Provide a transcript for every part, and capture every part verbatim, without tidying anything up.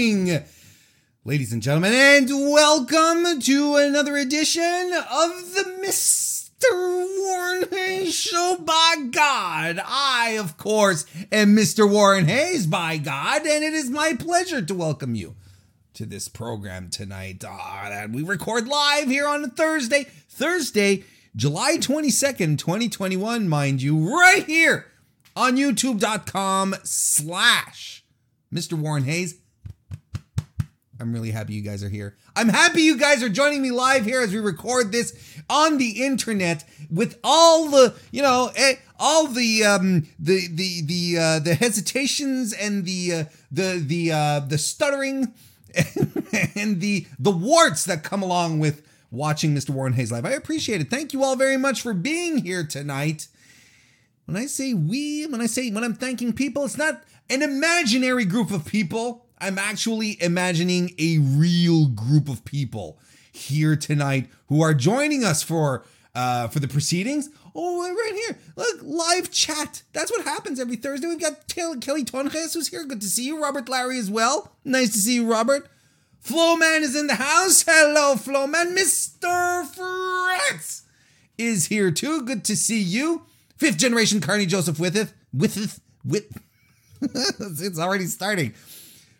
wrestling, ladies and gentlemen, and welcome to another edition of the Mister Warren Hayes Show. By God, I, of course, am Mister Warren Hayes, by God, and it is my pleasure to welcome you to this program tonight. Ah, we record live here on a Thursday, Thursday, July twenty-second, twenty twenty-one, mind you, right here on youtube.com slash Mister Warren Hayes. I'm really happy you guys are here. I'm happy you guys are joining me live here as we record this on the internet with all the, you know, all the um, the the the uh, the hesitations and the uh, the the uh, the stuttering and the the warts that come along with watching Mister Warren Hayes live. I appreciate it. Thank you all very much for being here tonight. When I say we, when I say when I'm thanking people, it's not an imaginary group of people. I'm actually imagining a real group of people here tonight who are joining us for uh, for the proceedings. Oh, right here. Look, live chat. That's what happens every Thursday. We've got Kelly Tonjes who's here. Good to see you. Robert Larry as well. Nice to see you, Robert. Flowman is in the house. Hello, Flowman. Mister Fritz is here too. Good to see you. Fifth generation Carney Joseph Witith. Witith. With. It's already starting.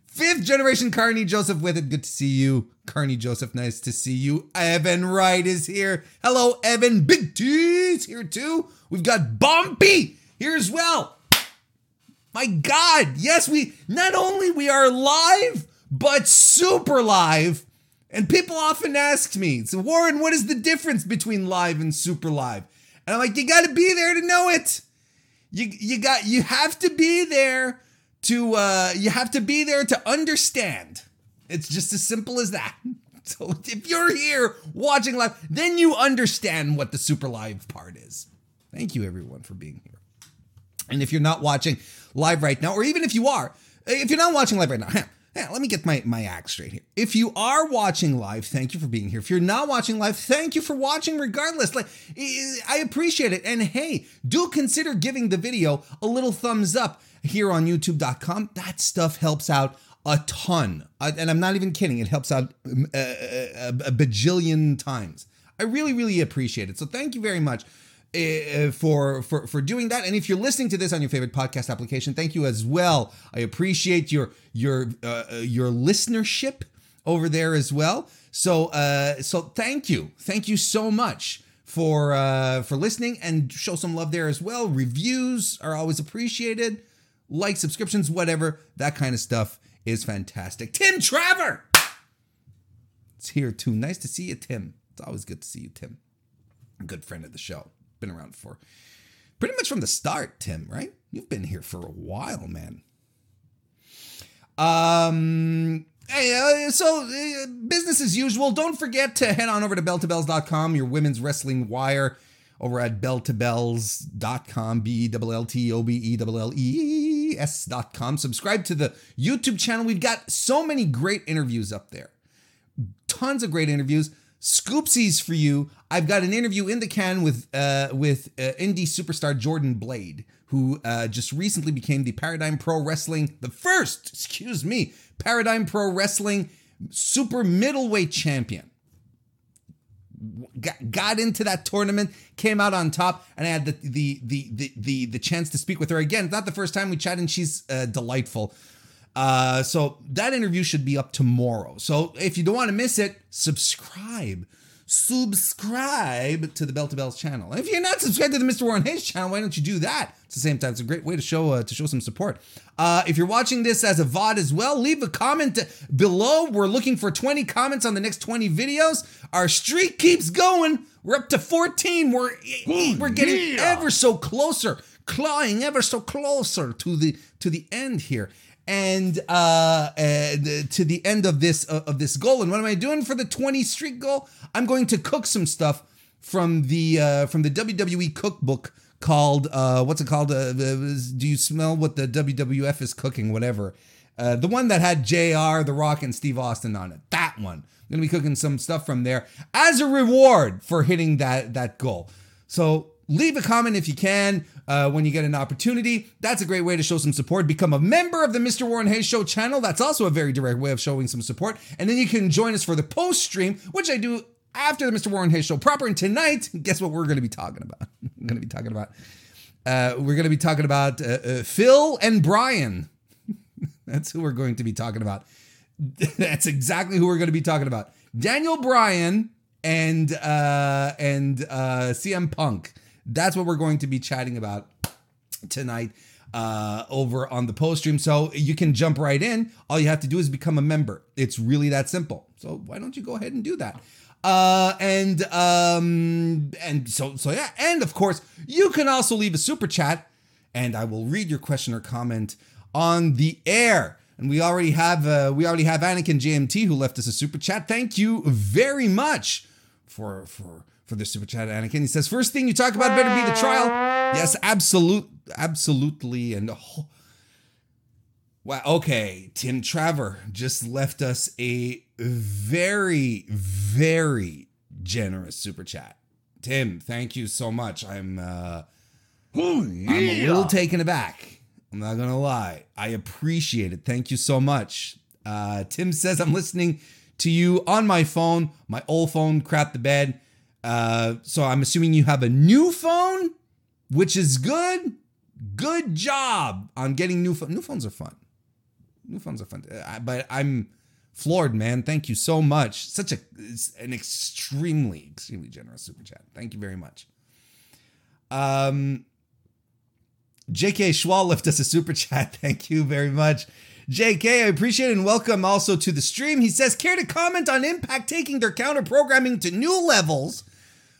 Fifth generation Carney Joseph Witith. Good to see you. Carney Joseph, nice to see you. Evan Wright is here. Hello, Evan. Big T is here too. We've got Bumpy here as well. My God. Yes, we not only we are live, but super live. And people often ask me, so Warren, what is the difference between live and super live? And I'm like, you gotta be there to know it. You you got you have to be there. To uh, you have to be there to understand. It's just as simple as that. So if you're here watching live, then you understand what the super live part is. Thank you everyone for being here. And if you're not watching live right now, or even if you are, if you're not watching live right now, hang on, hang on, let me get my, my act straight here. If you are watching live, thank you for being here. If you're not watching live, thank you for watching regardless. Like, I appreciate it. And hey, do consider giving the video a little thumbs up here on youtube dot com. That stuff helps out a ton. Uh, and I'm not even kidding. It helps out um, a, a, a bajillion times. I really, really appreciate it. So thank you very much uh, for, for, for doing that. And if you're listening to this on your favorite podcast application, thank you as well. I appreciate your, your, uh, your listenership over there as well. So, uh, so thank you. Thank you so much for, uh, for listening, and show some love there as well. Reviews are always appreciated. Like, subscriptions, whatever, that kind of stuff is fantastic. Tim Traver! It's here too. Nice to see you, Tim. It's always good to see you, Tim. Good friend of the show. Been around for pretty much from the start, Tim, right? You've been here for a while, man. Um, hey, uh, so uh, business as usual. Don't forget to head on over to bell to bells dot com, your women's wrestling wire, over at bell to bells dot com, B E double L T O B E double L E S dot com. Subscribe to the YouTube channel. We've got so many great interviews up there. Tons of great interviews. Scoopsies for you. I've got an interview in the can with uh, with uh, indie superstar Jordan Blade, who uh, just recently became the Paradigm Pro Wrestling, the first, excuse me, Paradigm Pro Wrestling super middleweight champion. Got into that tournament, came out on top, and I had the the the the the, the chance to speak with her again. It's not the first time we chat, and she's uh, delightful. Uh, so that interview should be up tomorrow. So if you don't want to miss it, subscribe, subscribe to the Bell to Bells channel. And if you're not subscribed to the Mister Warren Hayes channel, why don't you do that? It's the same time. It's a great way to show uh, to show some support. Uh, if you're watching this as a V O D as well, leave a comment below. We're looking for twenty comments on the next twenty videos. Our streak keeps going. We're up to fourteen. We're Ooh, we're getting yeah. ever so closer, clawing ever so closer to the to the end here, and uh, and to the end of this uh, of this goal. And what am I doing for the twenty streak goal? I'm going to cook some stuff from the uh, from the W W E cookbook. Called, uh, what's it called? Uh, do you smell what the W W F is cooking? Whatever. Uh, the one that had J R, The Rock, and Steve Austin on it. That one. I'm going to be cooking some stuff from there as a reward for hitting that, that goal. So leave a comment if you can. uh, when you get an opportunity. That's a great way to show some support. Become a member of the Mister Warren Hayes Show channel. That's also a very direct way of showing some support. And then you can join us for the post stream, which I do after the Mister Warren Hayes Show proper. And tonight, guess what we're going to be talking about? We're going to be talking about uh, we're going to be talking about uh, uh, Phil and Brian. That's who we're going to be talking about. That's exactly who we're going to be talking about. Daniel Bryan and uh, and uh, C M Punk. That's what we're going to be chatting about tonight uh, over on the post stream. So you can jump right in. All you have to do is become a member. It's really that simple. So why don't you go ahead and do that? Uh, and um, and so so yeah. And of course, you can also leave a super chat, and I will read your question or comment on the air. And we already have uh, we already have Anakin J M T, who left us a super chat. Thank you very much for for for the super chat, Anakin. He says, first thing you talk about better be the trial. Yes, absolute, absolutely. And oh, wow, okay. Tim Traver just left us a very, very generous super chat. Tim, thank you so much. I'm uh, oh, yeah. I'm a little taken aback. I'm not going to lie. I appreciate it. Thank you so much. Uh, Tim says, I'm listening to you on my phone. My old phone crapped the bed. Uh, so I'm assuming you have a new phone, which is good. Good job on getting new phones. New phones are fun. New phones are fun. Uh, but I'm floored, man. Thank you so much. Such a an extremely, extremely generous super chat. Thank you very much. Um... J K Schwal left us a super chat. Thank you very much, J K. I appreciate it, and welcome also to the stream. He says, care to comment on Impact taking their counter-programming to new levels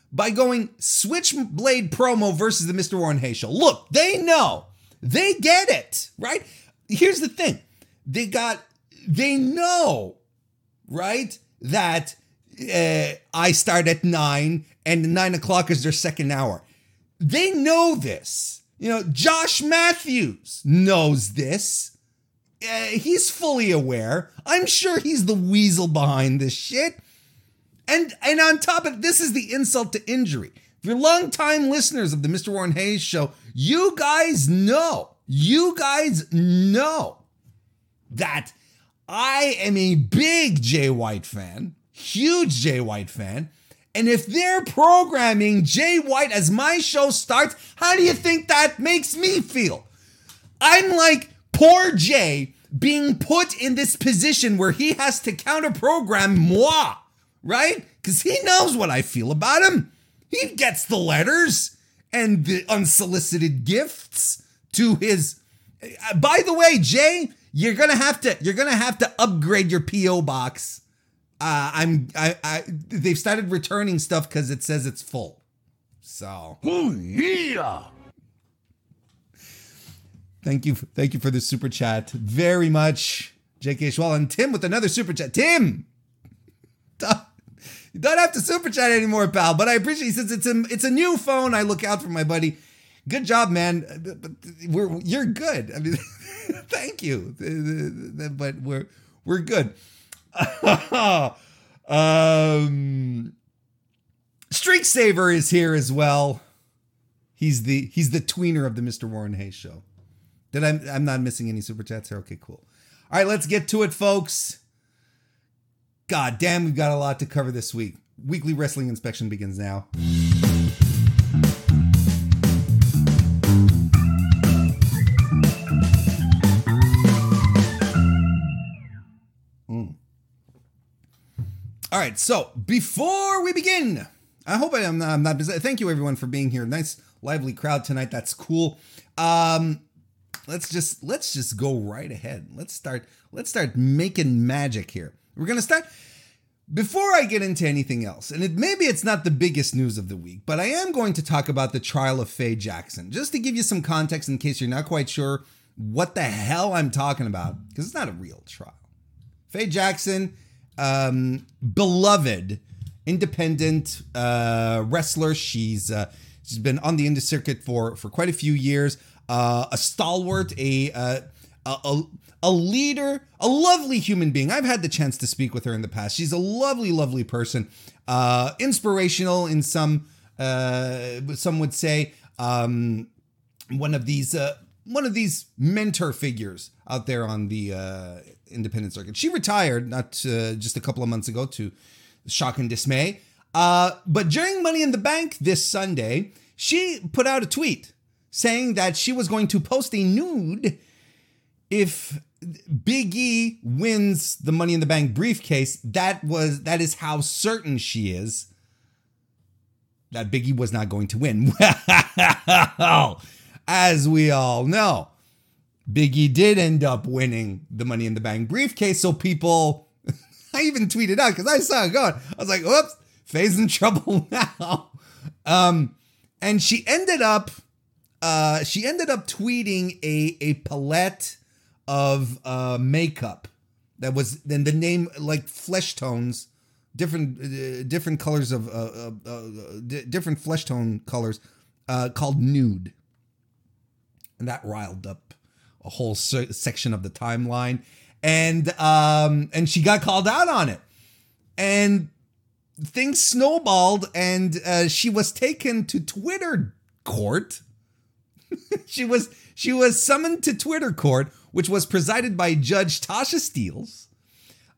by going Switchblade promo versus the Mister Warren Hayes Show. Look, they know. They get it, right? Here's the thing. They got, they know, right, that uh, I start at nine and nine o'clock is their second hour. They know this. You know, Josh Matthews knows this. Uh, he's fully aware. I'm sure he's the weasel behind this shit. And and on top of this is the insult to injury. If you're longtime listeners of the Mister Warren Hayes Show, you guys know, you guys know that I am a big Jay White fan, huge Jay White fan. And if they're programming Jay White as my show starts, how do you think that makes me feel? I'm like poor Jay being put in this position where he has to counter-program moi, right? Because he knows what I feel about him. He gets the letters and the unsolicited gifts to his... By the way, Jay, you're gonna have to you're gonna have to upgrade your P O box. Uh, I'm. I, I. They've started returning stuff because it says it's full. So. Oh yeah. Thank you. For, thank you for the super chat very much, J K Schwal, and Tim with another super chat. Tim, you don't have to super chat anymore, pal. But I appreciate it. Since it's a it's a new phone, I look out for my buddy. Good job, man. We're you're good. I mean, thank you. But we're we're good. um, Streak Saver is here as well. He's the he's the tweener of the Mister Warren Hayes Show. Did I? I'm not missing any super chats here. Okay, cool. All right, let's get to it, folks. God damn, we've got a lot to cover this week. Weekly wrestling inspection begins now. All right, so before we begin, I hope I am not, I'm not busy. Thank you, everyone, for being here. Nice, lively crowd tonight. That's cool. Um, let's just let's just go right ahead. Let's start. Let's start making magic here. We're gonna start before I get into anything else. And it maybe it's not the biggest news of the week, but I am going to talk about the trial of Faye Jackson, just to give you some context in case you're not quite sure what the hell I'm talking about, because it's not a real trial. Faye Jackson. Um, beloved independent uh, wrestler. She's uh, she's been on the indie circuit for for quite a few years. Uh, a stalwart, a, uh, a a leader, a lovely human being. I've had the chance to speak with her in the past. She's a lovely, lovely person. Uh, inspirational in some uh, some would say. Um, one of these uh, one of these mentor figures out there on the uh, independent circuit. She retired not uh, just a couple of months ago, to shock and dismay. Uh, but during Money in the Bank this Sunday, she put out a tweet saying that she was going to post a nude if Big E wins the Money in the Bank briefcase. That was that is how certain she is that Big E was not going to win. Well, as we all know, Big E did end up winning the Money in the Bank briefcase. So people, I even tweeted out because I saw it going. I was like, "Oops, Faye's in trouble now." Um, and she ended up, uh, she ended up tweeting a a palette of uh, makeup that was then the name like flesh tones. Different, uh, different colors of uh, uh, uh, d- different flesh tone colors, uh, called nude, and that riled up a whole se- section of the timeline, and um, and she got called out on it, and things snowballed, and uh, she was taken to Twitter court. she was she was summoned to Twitter court, which was presided by Judge Tasha Steeles.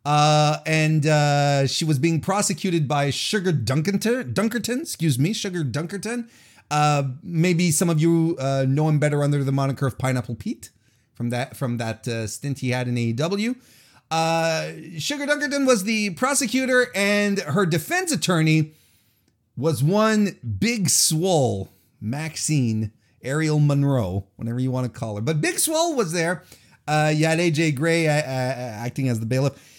Uh, and, uh, she was being prosecuted by Sugar Dunkerton, Dunkerton, excuse me, Sugar Dunkerton. Uh, maybe some of you, uh, know him better under the moniker of Pineapple Pete from that, from that, uh, stint he had in A E W. Uh, Sugar Dunkerton was the prosecutor, and her defense attorney was one Big Swole, Maxine, Ariel Monroe, whatever you want to call her. But Big Swole was there. Uh, you had A J Gray, uh, uh, acting as the bailiff.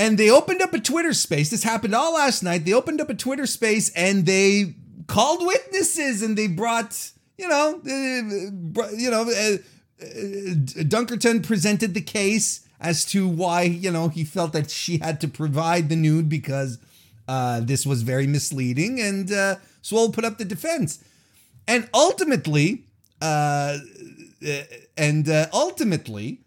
And they opened up a Twitter space. This happened all last night. They opened up a Twitter space and they called witnesses and they brought, you know, uh, you know, uh, uh, Dunkerton presented the case as to why, you know, he felt that she had to provide the nude because uh, this was very misleading. And uh, Swole put up the defense. And ultimately, uh, and uh, ultimately,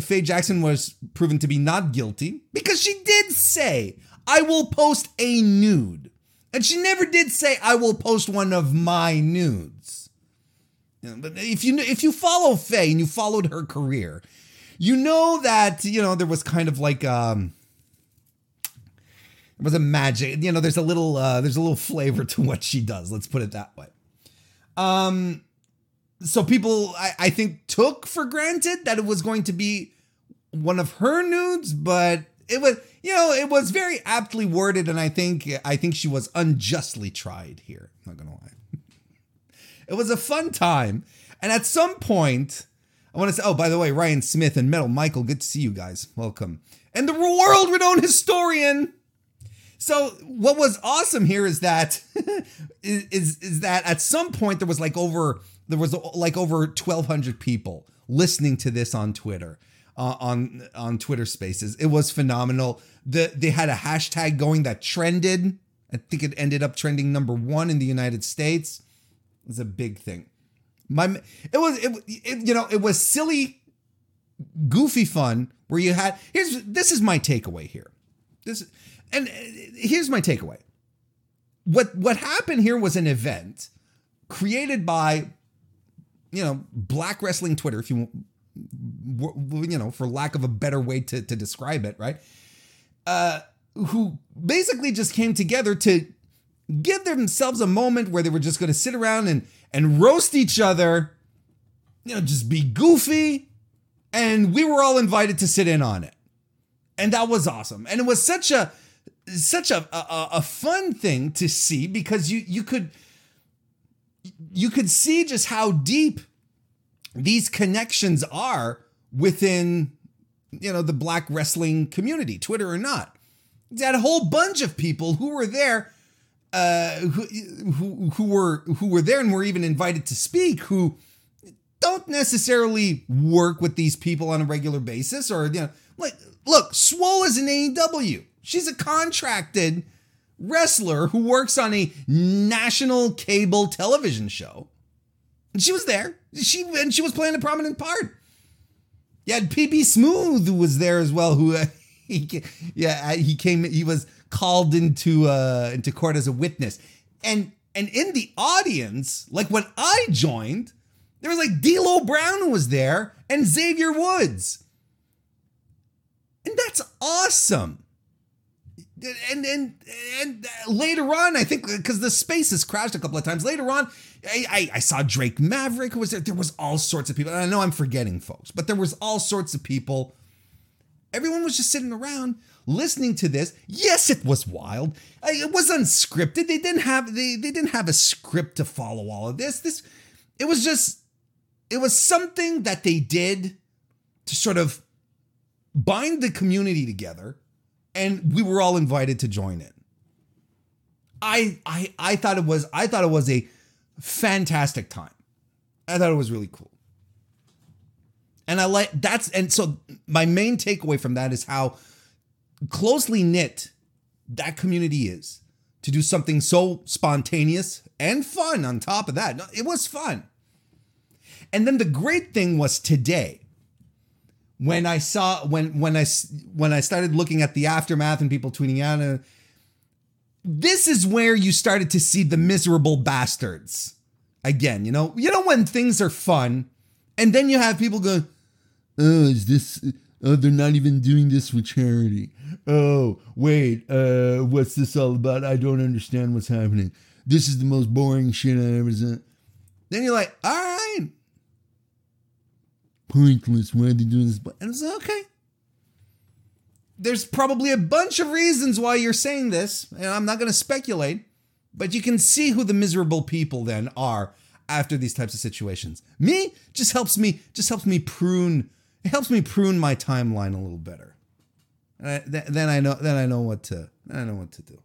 Faye Jackson was proven to be not guilty because she did say, I will post a nude. And she never did say, I will post one of my nudes. You know, but if you if you follow Faye and you followed her career, you know that, you know, there was kind of like, um, it was a magic, you know, there's a little, uh, there's a little flavor to what she does. Let's put it that way. Um, So people, I, I think, took for granted that it was going to be one of her nudes, but it was, you know, it was very aptly worded, and I think, I think she was unjustly tried here. I'm not gonna lie. It was a fun time, and at some point, I want to say, oh, by the way, Ryan Smith and Metal Michael, good to see you guys. Welcome, and the world-renowned historian. So what was awesome here is that is, is is that at some point there was like over. There was like over twelve hundred people listening to this on Twitter, uh, on on Twitter Spaces. It was phenomenal. The, they had a hashtag going that trended. I think it ended up trending number one in the United States. It was a big thing. My it was it, it you know it was silly, goofy fun where you had here's this is my takeaway here. This and here's my takeaway. What what happened here was an event created by, you know, black wrestling Twitter, if you, you know, for lack of a better way to, to describe it, right? Uh, who basically just came together to give themselves a moment where they were just going to sit around and, and roast each other, you know, just be goofy. And we were all invited to sit in on it. And that was awesome. And it was such a, such a, a, a fun thing to see because you, you could, you could see just how deep these connections are within, you know, the black wrestling community, Twitter or not. That whole bunch of people who were there, uh, who, who who were who were there and were even invited to speak, who don't necessarily work with these people on a regular basis, or you know, like look, Swole is in A E W. She's a contracted wrestler who works on a national cable television show. And she was there. She and she was playing a prominent part. You had P B Smooth who was there as well. Who, uh, he, yeah, he came. He was called into uh, into court as a witness. And and in the audience, like when I joined, There was like D'Lo Brown was there and Xavier Woods. And that's awesome. And and and later on, I think, because the space has crashed a couple of times. Later on, I, I, I saw Drake Maverick was there. There was all sorts of people. And I know I'm forgetting folks, but there was all sorts of people. Everyone was just sitting around listening to this. Yes, it was wild. It was unscripted. They didn't have they, they didn't have a script to follow all of this. This it was just it was something that they did to sort of bind the community together. And we were all invited to join in. I I I thought it was I thought it was a fantastic time. I thought it was really cool. And I like that's and so my main takeaway from that is how closely knit that community is to do something so spontaneous and fun on top of that. It was fun. And then the great thing was today. When I saw when when I when I started looking at the aftermath and people tweeting out, uh, this is where you started to see the miserable bastards again. You know, you know when things are fun, and then you have people going, "Oh, is this? Oh, they're not even doing this for charity. Oh, wait, uh, what's this all about? I don't understand what's happening. This is the most boring shit I ever seen." Then you're like, "All right." Pointless. Why are they doing this? And it's like, okay. There's probably a bunch of reasons why you're saying this, and I'm not going to speculate, but you can see who the miserable people then are after these types of situations. Me just helps me just helps me prune. It helps me prune my timeline a little better. And I, th- then I know then I know what to then I know what to do.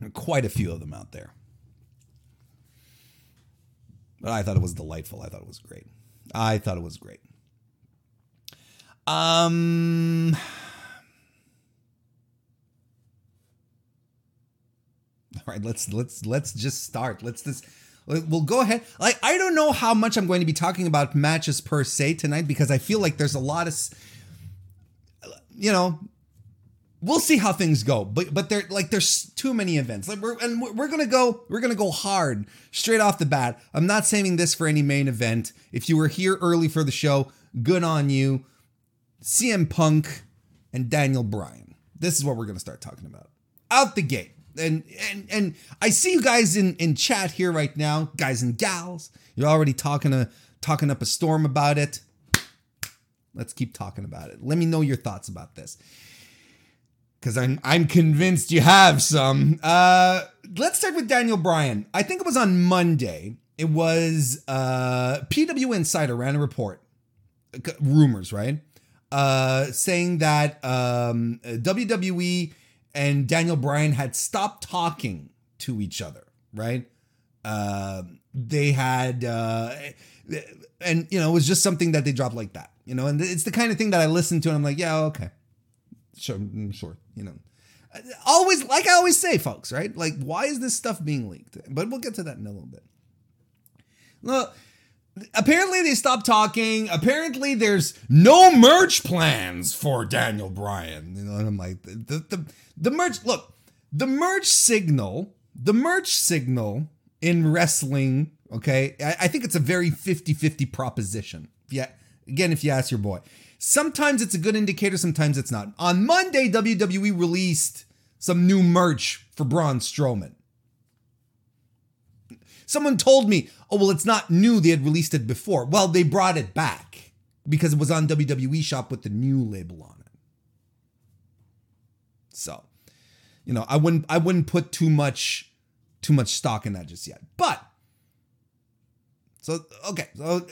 There are quite a few of them out there. But I thought it was delightful. I thought it was great. I thought it was great. Um, all right, let's let's let's just start. Let's this. We'll go ahead. Like I don't know how much I'm going to be talking about matches per se tonight because I feel like there's a lot of, you know, we'll see how things go. But but there like there's too many events. Like we're and we're gonna go we're gonna go hard straight off the bat. I'm not saving this for any main event. If you were here early for the show, good on you. C M Punk and Daniel Bryan. This is what we're gonna start talking about out the gate. And and and I see you guys in in chat here right now, guys and gals. You're already talking a talking up a storm about it. Let's keep talking about it. Let me know your thoughts about this. Because I'm I'm convinced you have some. Uh, let's start with Daniel Bryan. I think it was on Monday. It was uh, P W Insider ran a report, rumors, right? Uh, saying that um, W W E and Daniel Bryan had stopped talking to each other, right? Uh, they had, uh, and you know, it was just something that they dropped like that, you know. And it's the kind of thing that I listened to and I'm like, yeah, okay. Sure, sure, you know, always like I always say, folks, right? Like, why is this stuff being leaked? But we'll get to that in a little bit. Well, apparently they stopped talking. Apparently there's no merch plans for Daniel Bryan. You know, and I'm like, the the, the merch. Look, the merch signal, the merch signal in wrestling. Okay, I, I think it's a very fifty-fifty proposition. Yeah, again, if you ask your boy. Sometimes it's a good indicator, sometimes it's not. On Monday, W W E released some new merch for Braun Strowman. Someone told me, oh, well, it's not new. They had released it before. Well, they brought it back because it was on W W E Shop with the new label on it. So, you know, I wouldn't I wouldn't put too much too much stock in that just yet. But, so, okay. So,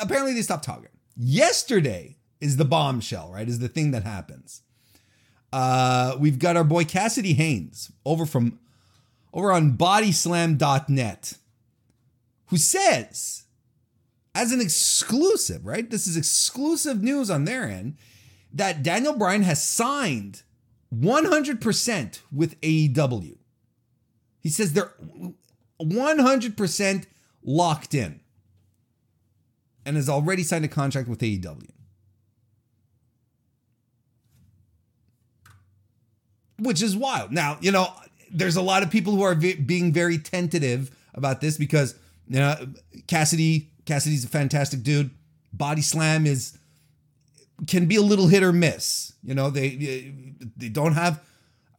apparently they stopped talking. Yesterday is the bombshell, right? Is the thing that happens. Uh, we've got our boy Cassidy Haynes over from over on bodyslam dot net, who says, as an exclusive, right? This is exclusive news on their end, that Daniel Bryan has signed one hundred percent with A E W. He says they're one hundred percent locked in and has already signed a contract with A E W. Which is wild. Now, you know, there's a lot of people who are v- being very tentative about this because Now, Cassidy, Cassidy's a fantastic dude. Body slam is can be a little hit or miss. You know, they they don't have.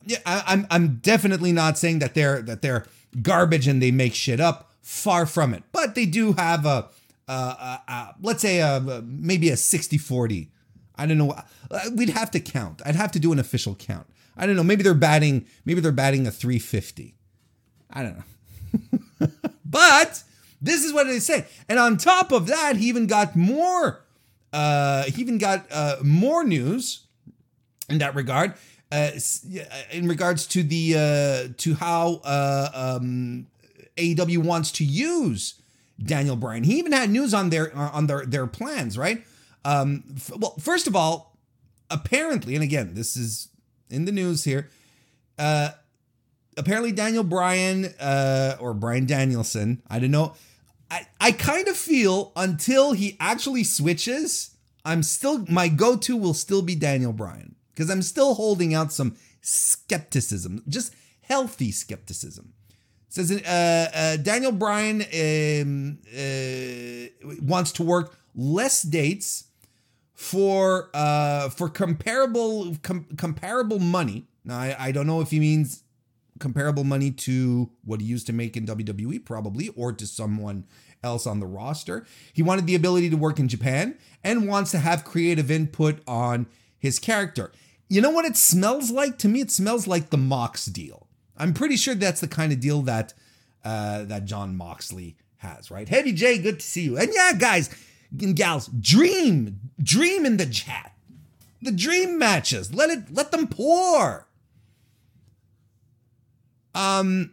Yeah, I, I'm I'm definitely not saying that they're that they're garbage and they make shit up. Far from it. But they do have a, a, a, a let's say a, a, maybe a sixty forty. I don't know. We'd have to count. I'd have to do an official count. I don't know. Maybe they're batting. Maybe they're batting a three fifty. I don't know. But this is what they say. And on top of that, he even got more. Uh, he even got uh, more news in that regard. Uh, in regards to the uh, to how uh, um, A E W wants to use Daniel Bryan. He even had news on their on their their plans, right? Um, f- well, first of all, apparently, and again, this is in the news here. Uh, apparently, Daniel Bryan uh, or Brian Danielson, I don't know. I, I kind of feel until he actually switches, I'm still my go-to will still be Daniel Bryan because I'm still holding out some skepticism, just healthy skepticism. It says uh, uh, Daniel Bryan um, uh, wants to work less dates for uh, for comparable com- comparable money. Now, I, I don't know if he means comparable money to what he used to make in W W E, probably, or to someone else on the roster. He wanted the ability to work in Japan and wants to have creative input on his character. You know what it smells like? To me, it smells like the Mox deal. I'm pretty sure that's the kind of deal that uh, that John Moxley has, right? Heavy J, good to see you. And yeah, guys and gals, dream, dream in the chat. The dream matches. Let it, let them pour. Um,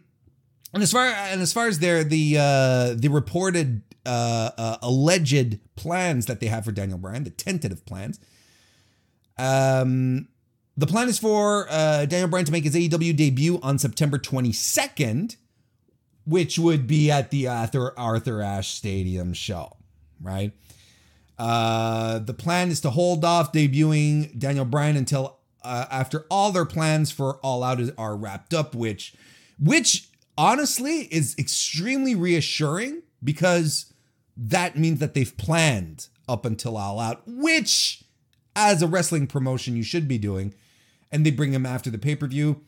and as far and as far as their the uh, the reported uh, uh, alleged plans that they have for Daniel Bryan, the tentative plans. Um, the plan is for uh, Daniel Bryan to make his A E W debut on September twenty-second, which would be at the Arthur Arthur Ashe Stadium show, right? Uh, the plan is to hold off debuting Daniel Bryan until uh, after all their plans for All Out is, are wrapped up, which, which honestly is extremely reassuring because that means that they've planned up until All Out, which as a wrestling promotion you should be doing, and they bring him after the pay-per-view.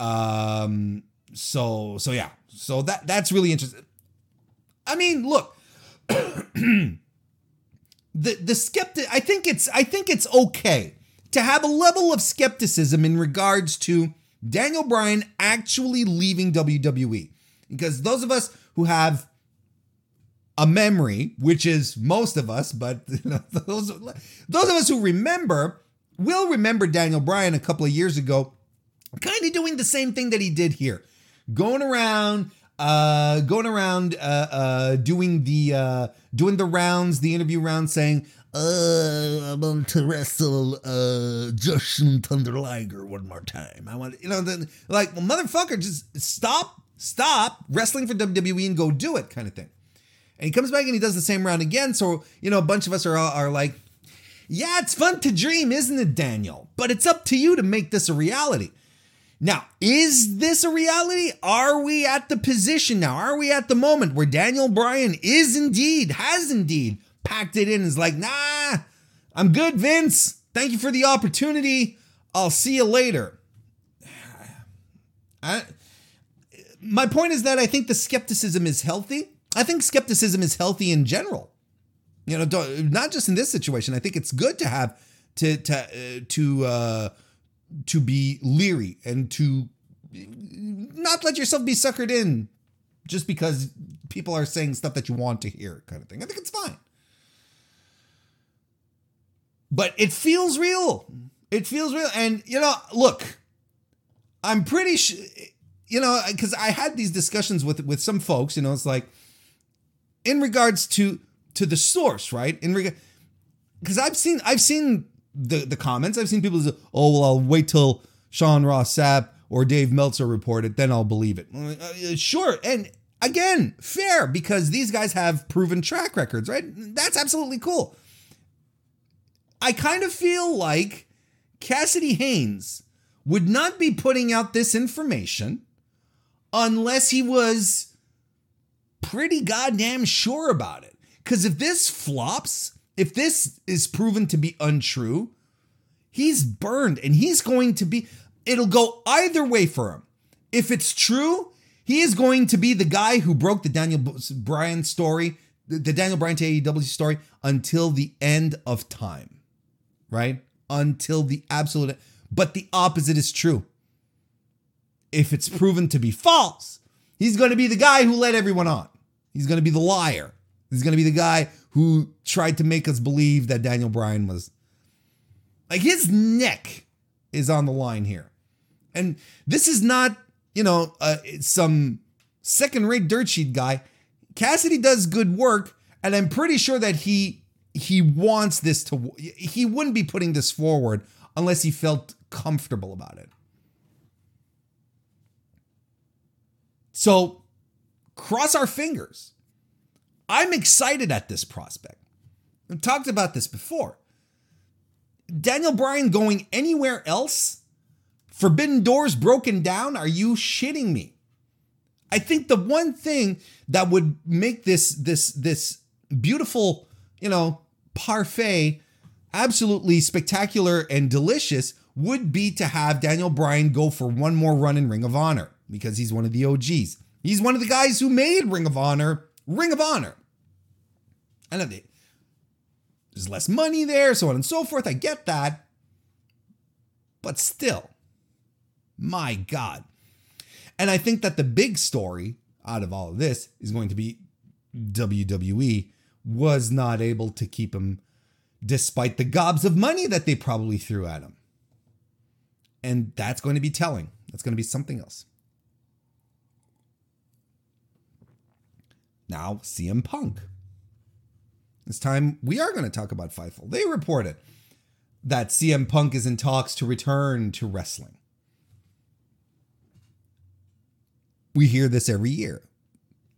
Um, so, so yeah, so that that's really interesting. I mean, look. The the skeptic I think it's I think it's okay to have a level of skepticism in regards to Daniel Bryan actually leaving W W E, because those of us who have a memory, which is most of us, but you know, those those of us who remember will remember Daniel Bryan a couple of years ago, kind of doing the same thing that he did here, going around. Uh, going around, uh, uh, doing the, uh, doing the rounds, the interview rounds, saying, uh, I want to wrestle, uh, Jushin Thunder Liger one more time. I want, you know, the, like, well, motherfucker, just stop, stop wrestling for W W E and go do it kind of thing. And he comes back and he does the same round again. So, you know, a bunch of us are, are like, yeah, it's fun to dream, isn't it, Daniel? But it's up to you to make this a reality. Now, is this a reality? Are we at the position now? Are we at the moment where Daniel Bryan is indeed, has indeed packed it in and is like, nah, I'm good, Vince. Thank you for the opportunity. I'll see you later. I, my point is that I think the skepticism is healthy. I think skepticism is healthy in general. You know, not just in this situation. I think it's good to have, to, to, uh, to, uh, to be leery and to not let yourself be suckered in just because people are saying stuff that you want to hear kind of thing. I think it's fine. But it feels real. It feels real. And, you know, look, I'm pretty sure, you know, because I had these discussions with, with some folks, you know, it's like in regards to, to the source, right? In regard, because I've seen, I've seen, The, the comments. I've seen people say, oh, well, I'll wait till Sean Ross Sapp or Dave Meltzer report it, then I'll believe it. Uh, sure. And again, fair, because these guys have proven track records, right? That's absolutely cool. I kind of feel like Cassidy Haynes would not be putting out this information unless he was pretty goddamn sure about it. Because if this flops, if this is proven to be untrue, he's burned, and he's going to be, it'll go either way for him. If it's true, he is going to be the guy who broke the Daniel Bryan story, the Daniel Bryan to A E W story, until the end of time, right? Until the absolute end. But the opposite is true. If it's proven to be false, he's going to be the guy who led everyone on. He's going to be the liar. He's going to be the guy who tried to make us believe that Daniel Bryan was... Like, his neck is on the line here. And this is not, you know, uh, some second-rate dirt sheet guy. Cassidy does good work, and I'm pretty sure that he he wants this to... He wouldn't be putting this forward unless he felt comfortable about it. So, cross our fingers. I'm excited at this prospect. I've talked about this before. Daniel Bryan going anywhere else? Forbidden doors broken down? Are you shitting me? I think the one thing that would make this this this beautiful, you know, parfait absolutely spectacular and delicious would be to have Daniel Bryan go for one more run in Ring of Honor, because he's one of the O Gs. He's one of the guys who made Ring of Honor Ring of Honor. I know they, there's less money there, so on and so forth. I get that. But still, my God. And I think that the big story out of all of this is going to be W W E was not able to keep him despite the gobs of money that they probably threw at him. And that's going to be telling. That's going to be something else. Now, C M Punk. This time, we are going to talk about Fightful. They reported that C M Punk is in talks to return to wrestling. We hear this every year,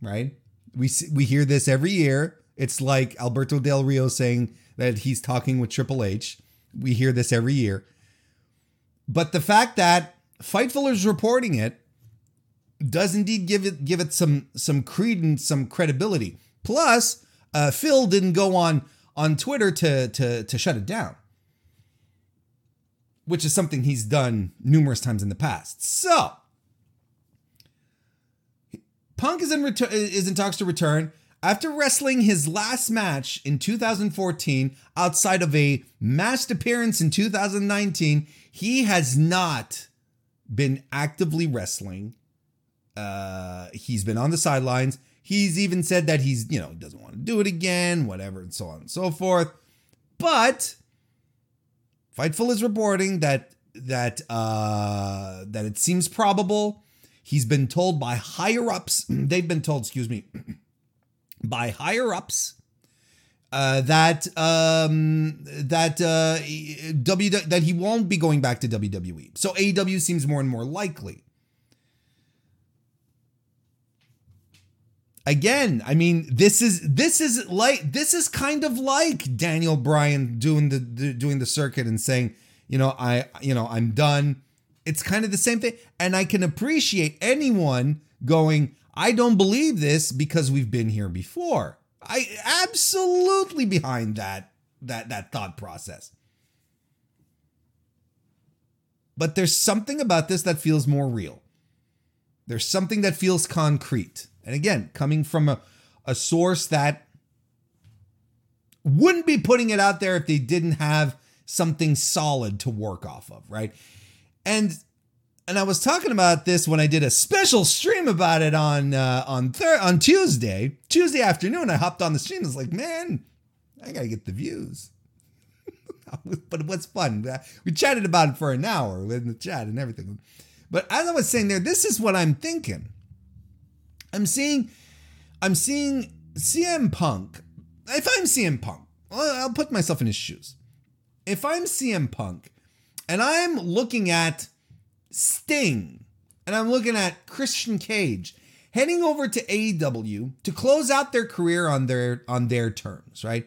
right? We we hear this every year. It's like Alberto Del Rio saying that he's talking with Triple H. We hear this every year. But the fact that Fightful is reporting it does indeed give it give it some some credence, some credibility. Plus, uh, Phil didn't go on on Twitter to to to shut it down, which is something he's done numerous times in the past. So, Punk is in retu- is in talks to return after wrestling his last match in two thousand fourteen. Outside of a masked appearance in two thousand nineteen, he has not been actively wrestling. Uh, he's been on the sidelines. He's even said that he's, you know, doesn't want to do it again, whatever, and so on and so forth. But Fightful is reporting that that uh, that it seems probable. He's been told by higher ups. They've been told, excuse me, by higher ups uh, that um, that uh, w that he won't be going back to W W E. So A E W seems more and more likely. Again, I mean, this is this is like this is kind of like Daniel Bryan doing the, the doing the circuit and saying, you know, I you know, I'm done. It's kind of the same thing. And I can appreciate anyone going, I don't believe this because we've been here before. I absolutely behind that that that thought process. But there's something about this that feels more real. There's something that feels concrete. And again, coming from a, a source that wouldn't be putting it out there if they didn't have something solid to work off of, right? And and I was talking about this when I did a special stream about it on uh, on thir- on Tuesday, Tuesday afternoon. I hopped on the stream. I was like, man, I gotta get the views. But what's fun? We chatted about it for an hour in the chat and everything. But as I was saying there, this is what I'm thinking. I'm seeing, I'm seeing C M Punk. If I'm C M Punk, I'll put myself in his shoes. If I'm C M Punk and I'm looking at Sting and I'm looking at Christian Cage heading over to A E W to close out their career on their, on their terms, right?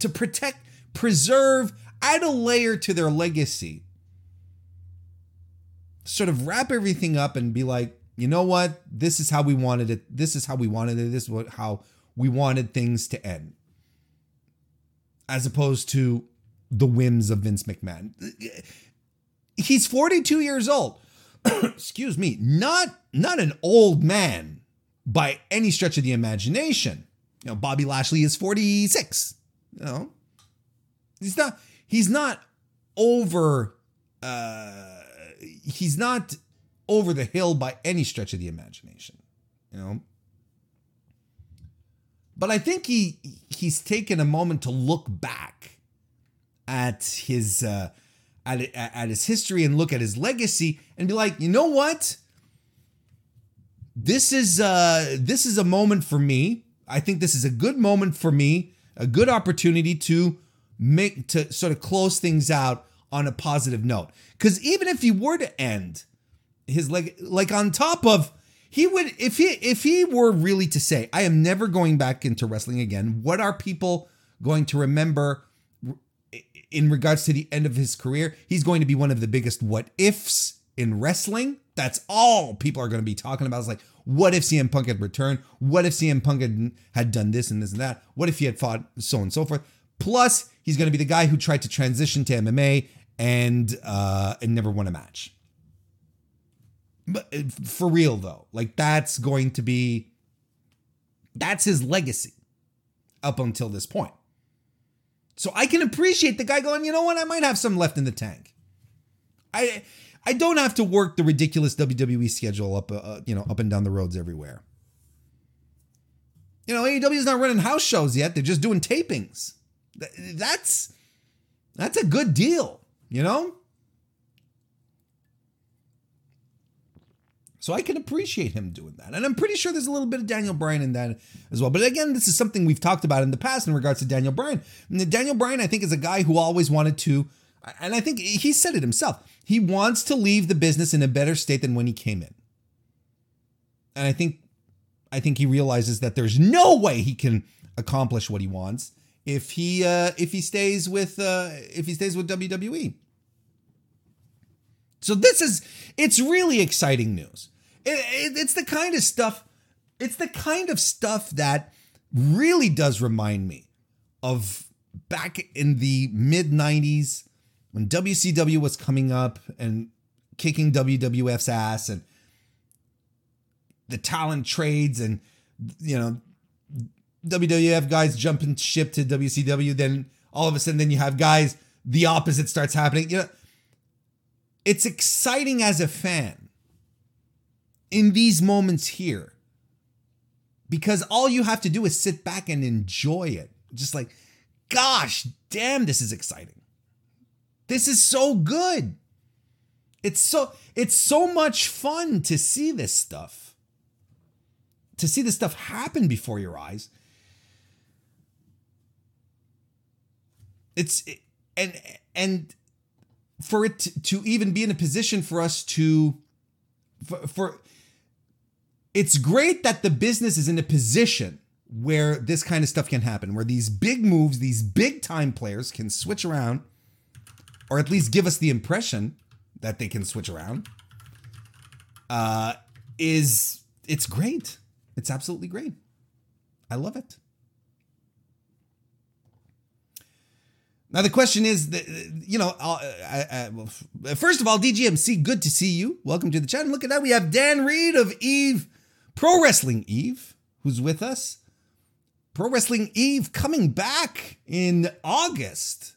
To protect, preserve, add a layer to their legacy, sort of wrap everything up and be like, you know what? This is how we wanted it. This is how we wanted it. This is how we wanted things to end. As opposed to the whims of Vince McMahon. He's forty-two years old. Excuse me. Not, not an old man by any stretch of the imagination. You know, Bobby Lashley is forty-six. You know, he's not, he's not over, uh, he's not over the hill by any stretch of the imagination, you know? But I think he, he's taken a moment to look back at his, uh, at, at his history and look at his legacy and be like, you know what? This is, uh, this is a moment for me. I think this is a good moment for me, a good opportunity to make, to sort of close things out on a positive note. Because even if he were to end his leg, like on top of, he would, if he, if he were really to say, I am never going back into wrestling again, what are people going to remember in regards to the end of his career? He's going to be one of the biggest what ifs in wrestling. That's all people are going to be talking about. It's like, what if C M Punk had returned? What if C M Punk had, had done this and this and that? What if he had fought so and so forth? Plus, he's going to be the guy who tried to transition to M M A and uh, and never won a match. But for real, though, like that's going to be, that's his legacy up until this point. So I can appreciate the guy going, you know what? I might have some left in the tank. I... I don't have to work the ridiculous W W E schedule up, uh, you know, up and down the roads everywhere. You know, A E W is not running house shows yet; they're just doing tapings. That's that's a good deal, you know. So I can appreciate him doing that, and I'm pretty sure there's a little bit of Daniel Bryan in that as well. But again, this is something we've talked about in the past in regards to Daniel Bryan. And Daniel Bryan, I think, is a guy who always wanted to, and I think he said it himself. He wants to leave the business in a better state than when he came in. And I think I think he realizes that there's no way he can accomplish what he wants if he uh, if he stays with uh, if he stays with W W E. So this is it's really exciting news. It, it, it's the kind of stuff it's the kind of stuff that really does remind me of back in the mid nineties. When W C W was coming up and kicking W W F's ass and the talent trades and, you know, W W F guys jumping ship to W C W, then all of a sudden, then you have guys, the opposite starts happening. You know, it's exciting as a fan in these moments here because all you have to do is sit back and enjoy it. Just like, gosh, damn, this is exciting. This is so good. It's so it's so much fun to see this stuff. To see this stuff happen before your eyes. It's and and for it to, to even be in a position for us to for, for it's great that the business is in a position where this kind of stuff can happen, where these big moves, these big time players can switch around. Or at least give us the impression that they can switch around. Uh, is it's great. It's absolutely great. I love it. Now the question is, you know, I, I, I, first of all, D G M C, good to see you. Welcome to the chat. And look at that. We have Dan Reed of Eve Pro Wrestling Eve, who's with us. Pro Wrestling Eve coming back in August.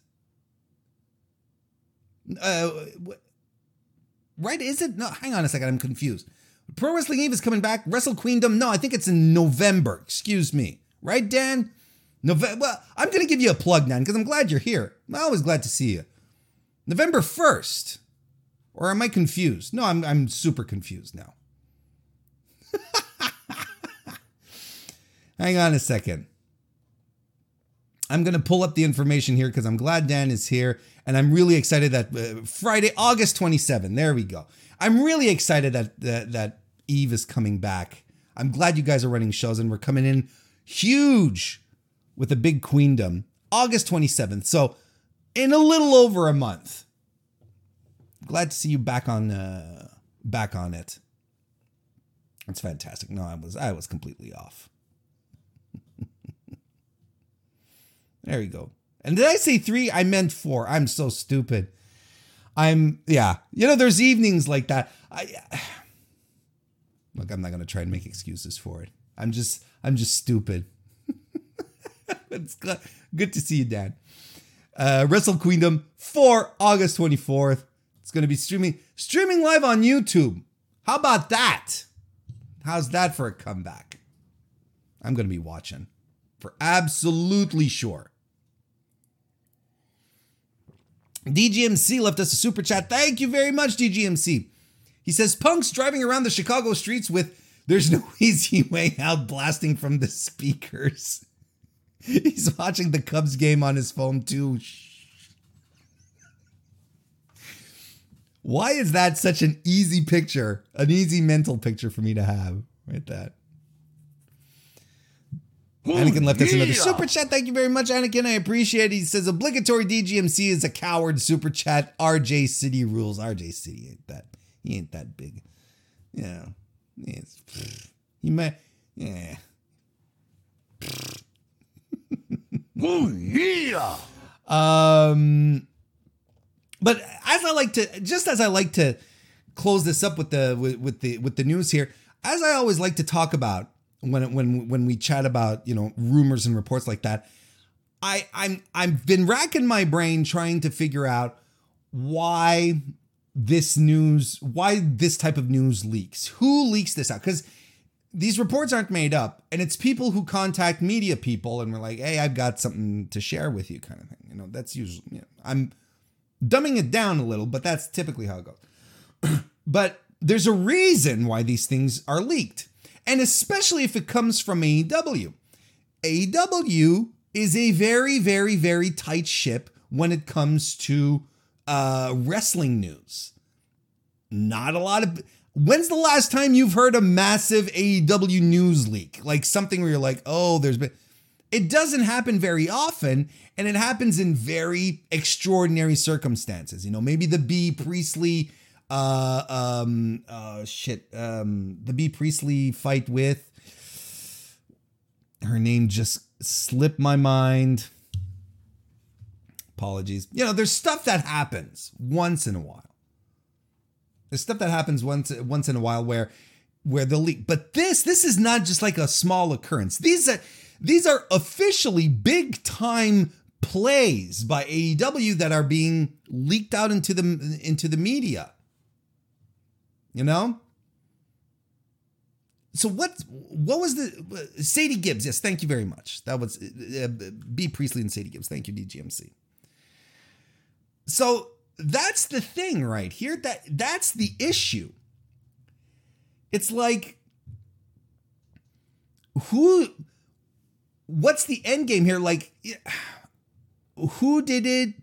Uh, right? Is it? No, hang on a second. I'm confused. Pro Wrestling Eve is coming back. Wrestle Queendom. No, I think it's in November. Excuse me. Right, Dan? November. Well, I'm going to give you a plug, Dan, because I'm glad you're here. I'm always glad to see you. November first. Or am I confused? No, I'm, I'm super confused now. Hang on a second. I'm going to pull up the information here because I'm glad Dan is here. And I'm really excited that uh, Friday, August twenty-seventh. There we go. I'm really excited that, that that Eve is coming back. I'm glad you guys are running shows and we're coming in huge with a big queendom. August twenty-seventh. So in a little over a month. Glad to see you back on uh, back on it. It's fantastic. No, I was I was completely off. There you go. And did I say three? I meant four. I'm so stupid. I'm, yeah. You know, there's evenings like that. I Look, I'm not going to try and make excuses for it. I'm just, I'm just stupid. It's good. Good to see you, Dan. Uh, Wrestle Queendom for August twenty-fourth. It's going to be streaming, streaming live on YouTube. How about that? How's that for a comeback? I'm going to be watching for absolutely sure. D G M C left us a super chat. Thank you very much, D G M C. He says, Punk's driving around the Chicago streets with "There's No Easy Way Out" blasting from the speakers. He's watching the Cubs game on his phone too. Why is that such an easy picture, an easy mental picture for me to have? Right, that. Oh, Anakin left yeah. us another super chat. Thank you very much, Anakin. I appreciate it. He says, obligatory D G M C is a coward super chat. R J City rules. R J City ain't that. He ain't that big. You know. It's, he might. Yeah. Oh, yeah. Um, but as I like to, just as I like to close this up with the, with, with the, with the news here, as I always like to talk about when, when, when we chat about, you know, rumors and reports like that, I, I'm, I've been racking my brain trying to figure out why this news, why this type of news leaks, who leaks this out? 'Cause these reports aren't made up, and it's people who contact media people and we're like, hey, I've got something to share with you kind of thing. You know, that's usually, you know, I'm dumbing it down a little, but that's typically how it goes. But there's a reason why these things are leaked. And especially if it comes from A E W. A E W is a very, very, very tight ship when it comes to uh, wrestling news. Not a lot of... When's the last time you've heard a massive A E W news leak? Like something where you're like, oh, there's been... It doesn't happen very often, and it happens in very extraordinary circumstances. You know, maybe the B. Priestley... Uh, um, uh, shit. Um, the B. Priestley fight with... Her name just slipped my mind. Apologies. You know, there's stuff that happens once in a while. There's stuff that happens once once in a while where where the leak, but this this is not just like a small occurrence. These are these are officially big time plays by A E W that are being leaked out into the into the media. You know? So what what was the Sadie Gibbs? Yes, thank you very much. That was uh, B. Priestley and Sadie Gibbs. Thank you, D G M C. So that's the thing right here. That that's the issue. It's like, who, what's the end game here? Like, who did it?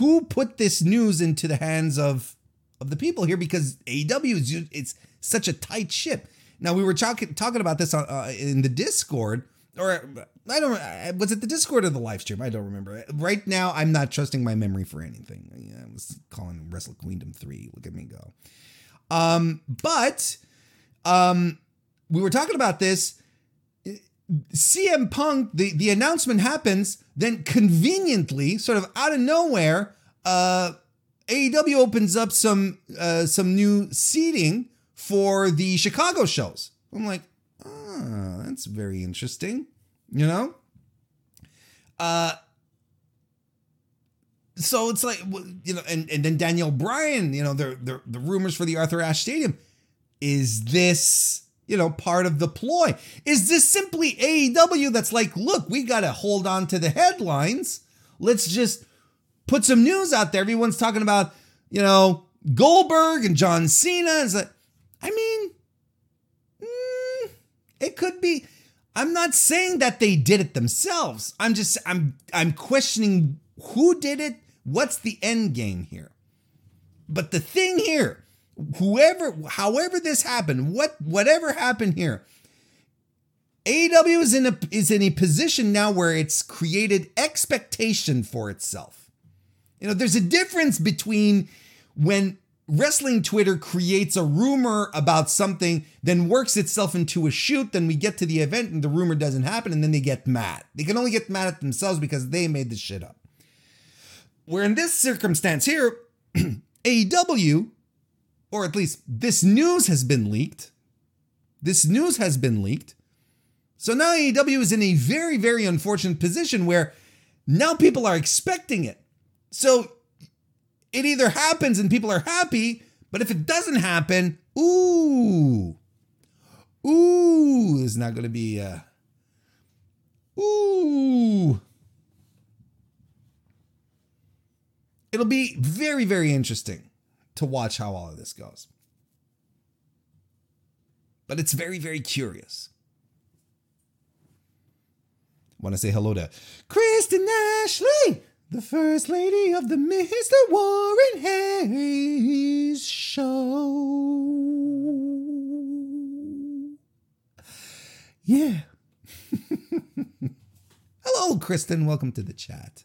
Who put this news into the hands of, of the people here? Because A E W is, it's such a tight ship. Now we were talking, talking about this on, uh, in the Discord, or I don't, was it the Discord or the live stream? I don't remember. Right now, I'm not trusting my memory for anything. I was calling Wrestle Queendom three. Look at me go. Um, but um, we were talking about this. C M Punk, the, the announcement happens, then conveniently, sort of out of nowhere, uh, A E W opens up some uh, some new seating for the Chicago shows. I'm like, oh, that's very interesting. You know? Uh, so it's like, you know, and, and then Daniel Bryan, you know, the, the, the rumors for the Arthur Ashe Stadium. Is this, you know, part of the ploy? Is this simply A E W that's like, look, we got to hold on to the headlines. Let's just put some news out there. Everyone's talking about, you know, Goldberg and John Cena. It's like, I mean, mm, it could be. I'm not saying that they did it themselves. I'm just, I'm, I'm questioning who did it. What's the end game here? But the thing here, whoever, however this happened, what, whatever happened here, A E W is in a, is in a position now where it's created expectation for itself. You know, there's a difference between when wrestling Twitter creates a rumor about something, then works itself into a shoot, then we get to the event and the rumor doesn't happen, and then they get mad. They can only get mad at themselves because they made the shit up. Where in this circumstance here, A E W, or at least this news has been leaked. This news has been leaked. So now A E W is in a very, very unfortunate position where now people are expecting it. So it either happens and people are happy, but if it doesn't happen, ooh, ooh, there's not going to be, uh, ooh. It'll be very, very interesting to watch how all of this goes. But it's very, very curious. I want to say hello to Kristen Ashley, the first lady of the Mister Warren Hayes show. Yeah. Hello, Kristen. Welcome to the chat.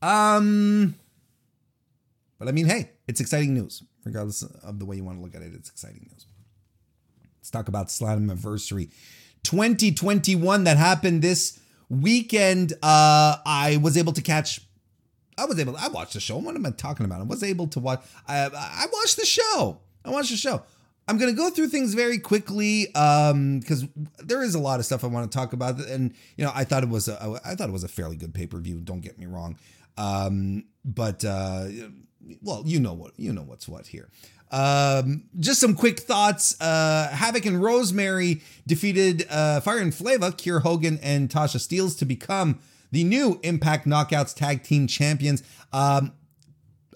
Um, but I mean, hey, it's exciting news. Regardless of the way you want to look at it, it's exciting news. Let's talk about Slammiversary twenty twenty-one that happened this weekend. Uh, I was able to catch, I was able, I watched the show. What am I talking about? I was able to watch, I, I watched the show. I watched the show. I'm going to go through things very quickly um, because there is a lot of stuff I want to talk about. And, you know, I thought it was, a, I thought it was a fairly good pay-per-view. Don't get me wrong. Um, but, uh, well, you know what, you know what's what here. Um, just some quick thoughts. Uh, Havoc and Rosemary defeated uh, Fire and Flava, Kiera Hogan and Tasha Steelz to become the new Impact Knockouts Tag Team Champions. Um,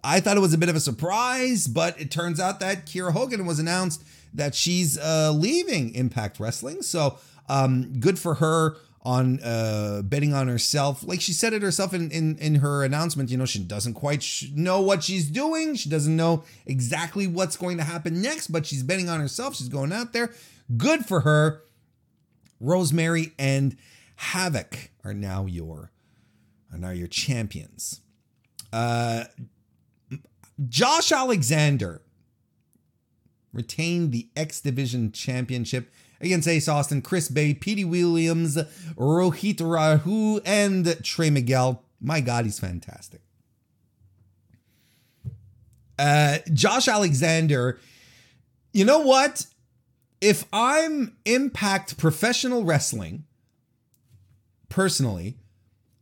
I thought it was a bit of a surprise, but it turns out that Kiera Hogan was announced that she's uh, leaving Impact Wrestling. So um, good for her on uh, betting on herself. Like she said it herself in, in, in her announcement, you know, she doesn't quite sh- know what she's doing. She doesn't know exactly what's going to happen next, but she's betting on herself. She's going out there. Good for her. Rosemary and Havoc are now your, are now your champions. Uh, Josh Alexander retained the X Division Championship against Ace Austin, Chris Bay, Petey Williams, Rohit Raju, and Trey Miguel. My God, he's fantastic. Uh, Josh Alexander, you know what? If I'm Impact Professional Wrestling, personally,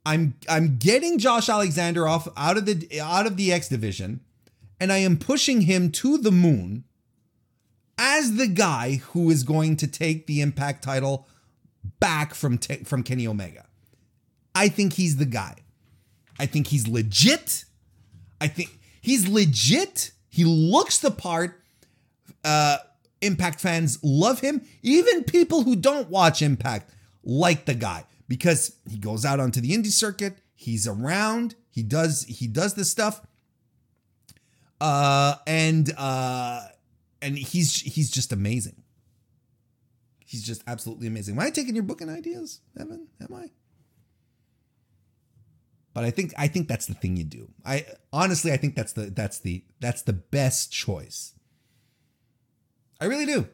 I'm I'm getting Josh Alexander off out of the out of the X Division, and I am pushing him to the moon as the guy who is going to take the Impact title back from te- from Kenny Omega. I think he's the guy. I think he's legit. I think he's legit. He looks the part. Uh, Impact fans love him. Even people who don't watch Impact like the guy because he goes out onto the indie circuit. He's around. He does. He does this stuff. Uh, and. Uh, And he's he's just amazing. He's just absolutely amazing. Am I taking your booking ideas, Evan? Am I? But I think I think that's the thing you do. I honestly I think that's the that's the that's the best choice. I really do.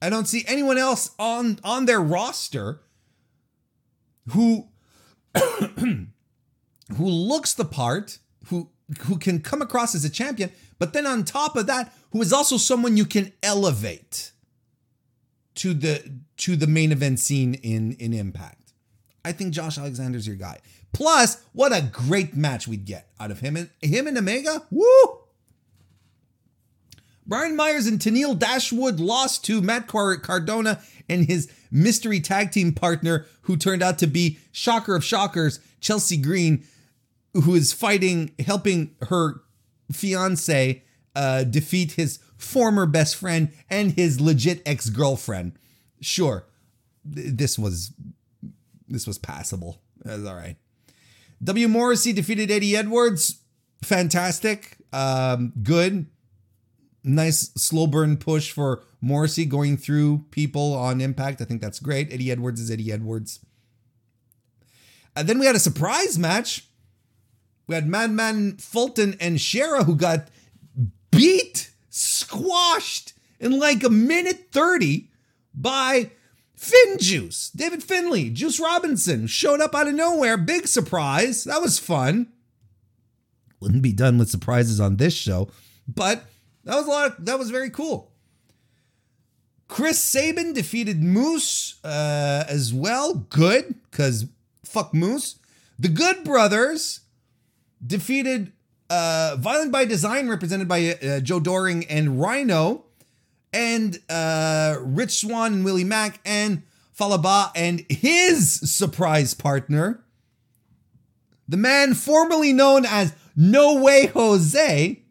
I don't see anyone else on on their roster who who looks the part, who who can come across as a champion, but then on top of that, who is also someone you can elevate to the to the main event scene in, in Impact. I think Josh Alexander's your guy. Plus, what a great match we'd get out of him and him and Omega. Woo! Brian Myers and Tenille Dashwood lost to Matt Cardona and his mystery tag team partner, who turned out to be, shocker of shockers, Chelsea Green, who is fighting, helping her fiance uh, defeat his former best friend and his legit ex-girlfriend. Sure, th- this was this was passable. That's all right. W. Morrissey defeated Eddie Edwards. Fantastic. Um, good. Nice slow burn push for Morrissey going through people on Impact. I think that's great. Eddie Edwards is Eddie Edwards. And then we had a surprise match. We had Madman Fulton and Shera, who got beat, squashed in like a minute thirty by Finn Juice. David Finlay, Juice Robinson, showed up out of nowhere. Big surprise. That was fun. Wouldn't be done with surprises on this show, but that was a lot of, that was very cool. Chris Sabin defeated Moose uh, as well. Good, because fuck Moose. The Good Brothers defeated uh, Violent by Design, represented by uh, Joe Doring and Rhino, and uh, Rich Swann and Willie Mack, and Falaba and his surprise partner, the man formerly known as No Way Jose,